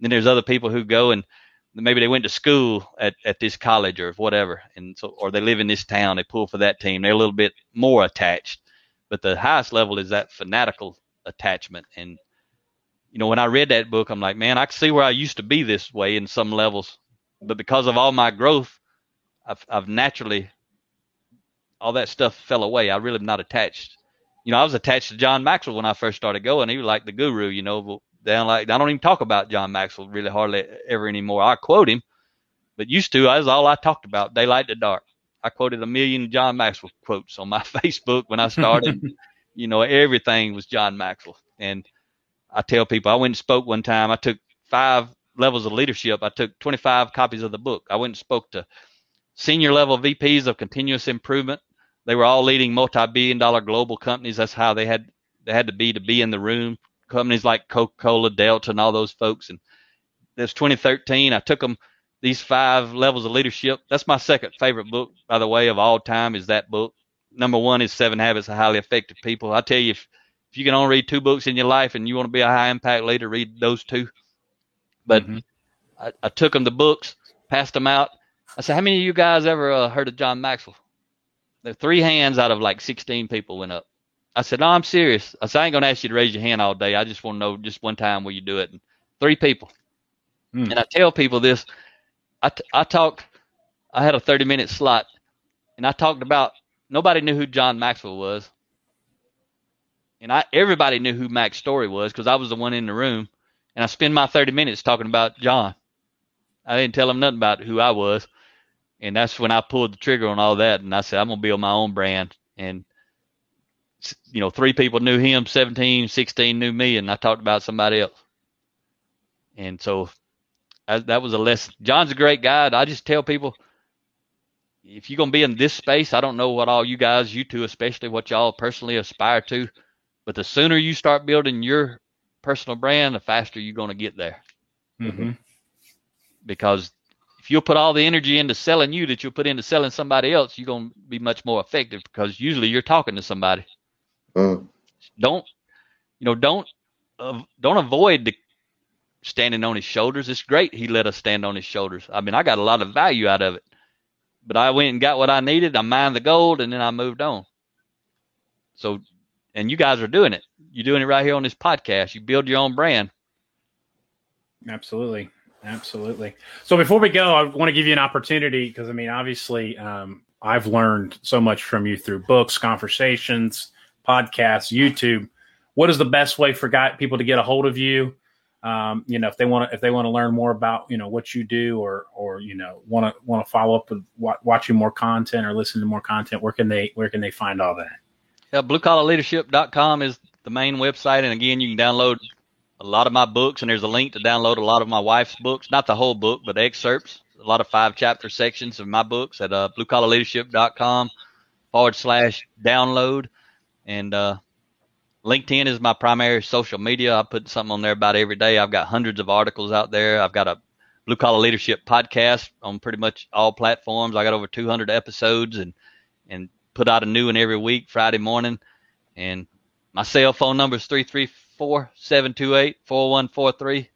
And then there's other people who go and maybe they went to school at, at this college or whatever. And so, or they live in this town, they pull for that team. They're a little bit more attached. But the highest level is that fanatical attachment. And, you know, when I read that book, I'm like, man, I can see where I used to be this way in some levels. But because of all my growth, I've, I've naturally, all that stuff fell away. I really am not attached. You know, I was attached to John Maxwell when I first started going. He was like the guru, you know. But then, like, I don't even talk about John Maxwell really hardly ever anymore. I quote him. But used to, that was all I talked about, daylight to dark. I quoted a million John Maxwell quotes on my Facebook when I started. You know, everything was John Maxwell. And I tell people, I went and spoke one time. I took five levels of leadership. I took twenty-five copies of the book. I went and spoke to senior level V Ps of continuous improvement. They were all leading multi-billion dollar global companies. That's how they had they had to be to be in the room. Companies like Coca-Cola, Delta, and all those folks. And that's twenty thirteen. I took them, these five levels of leadership. That's my second favorite book, by the way, of all time is that book. Number one is Seven Habits of Highly Effective People. I tell you, if, If you can only read two books in your life and you want to be a high impact leader, read those two. But mm-hmm. I, I took them the books, passed them out. I said, how many of you guys ever uh, heard of John Maxwell? There are three hands out of like sixteen people went up. I said, no, I'm serious. I said, I ain't going to ask you to raise your hand all day. I just want to know just one time will you do it? And three people. Mm. And I tell people this. I, t- I talked, I had a thirty minute slot and I talked about, nobody knew who John Maxwell was. And I, everybody knew who Mac Story was because I was the one in the room. And I spent my thirty minutes talking about John. I didn't tell him nothing about who I was. And that's when I pulled the trigger on all that. And I said, I'm going to build my own brand. And, you know, three people knew him, seventeen, sixteen knew me. And I talked about somebody else. And so I, that was a lesson. John's a great guy. I just tell people, if you're going to be in this space, I don't know what all you guys, you two especially, what y'all personally aspire to. But the sooner you start building your personal brand, the faster you're going to get there. Mm-hmm. Because if you'll put all the energy into selling you that you'll put into selling somebody else, you're going to be much more effective because usually you're talking to somebody. Mm. Don't, you know, don't, uh, don't avoid the standing on his shoulders. It's great. He let us stand on his shoulders. I mean, I got a lot of value out of it, but I went and got what I needed. I mined the gold and then I moved on. So, and you guys are doing it. You're doing it right here on this podcast. You build your own brand. Absolutely. Absolutely. So before we go, I want to give you an opportunity because, I mean, obviously um, I've learned so much from you through books, conversations, podcasts, YouTube. What is the best way for guy, people to get a hold of you? Um, you know, if they want to, if they want to learn more about, you know, what you do, or, or, you know, want to, want to follow up with wa- watching more content or listen to more content, where can they, where can they find all that? Yeah. blue collar leadership dot com is the main website. And again, you can download a lot of my books, and there's a link to download a lot of my wife's books, not the whole book, but excerpts, a lot of five chapter sections of my books at uh, blue collar leadership dot com forward slash download. And, uh, LinkedIn is my primary social media. I put something on there about every day. I've got hundreds of articles out there. I've got a Blue Collar Leadership podcast on pretty much all platforms. I got over two hundred episodes and and put out a new one every week, Friday morning. And my cell phone number is three three four, seven two eight, four one four three.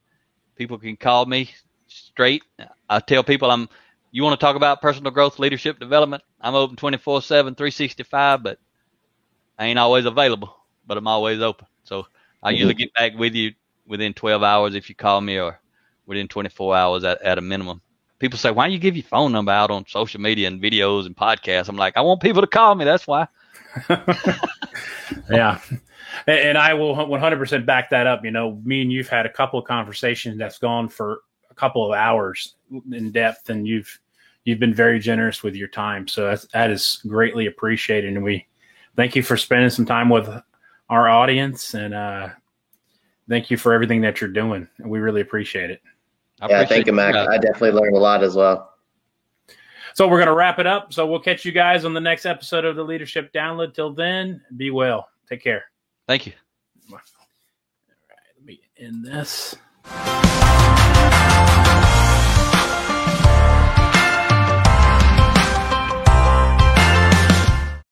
People can call me straight. I tell people, I'm. you want to talk about personal growth, leadership development, I'm open twenty-four seven, three sixty-five, but I ain't always available. But I'm always open. So I usually get back with you within twelve hours if you call me, or within twenty-four hours at, at a minimum. People say, why do you give your phone number out on social media and videos and podcasts? I'm like, I want people to call me. That's why. Yeah. And I will one hundred percent back that up. You know, me and you've had a couple of conversations that's gone for a couple of hours in depth, and you've, you've been very generous with your time. So that's, that is greatly appreciated. And we thank you for spending some time with our audience, and uh thank you for everything that you're doing. We really appreciate it. I yeah, appreciate thank you, Mac. I definitely learned a lot as well. So we're going to wrap it up. So we'll catch you guys on the next episode of the Leadership Download. Till then, be well. Take care. Thank you. All right, let me end this.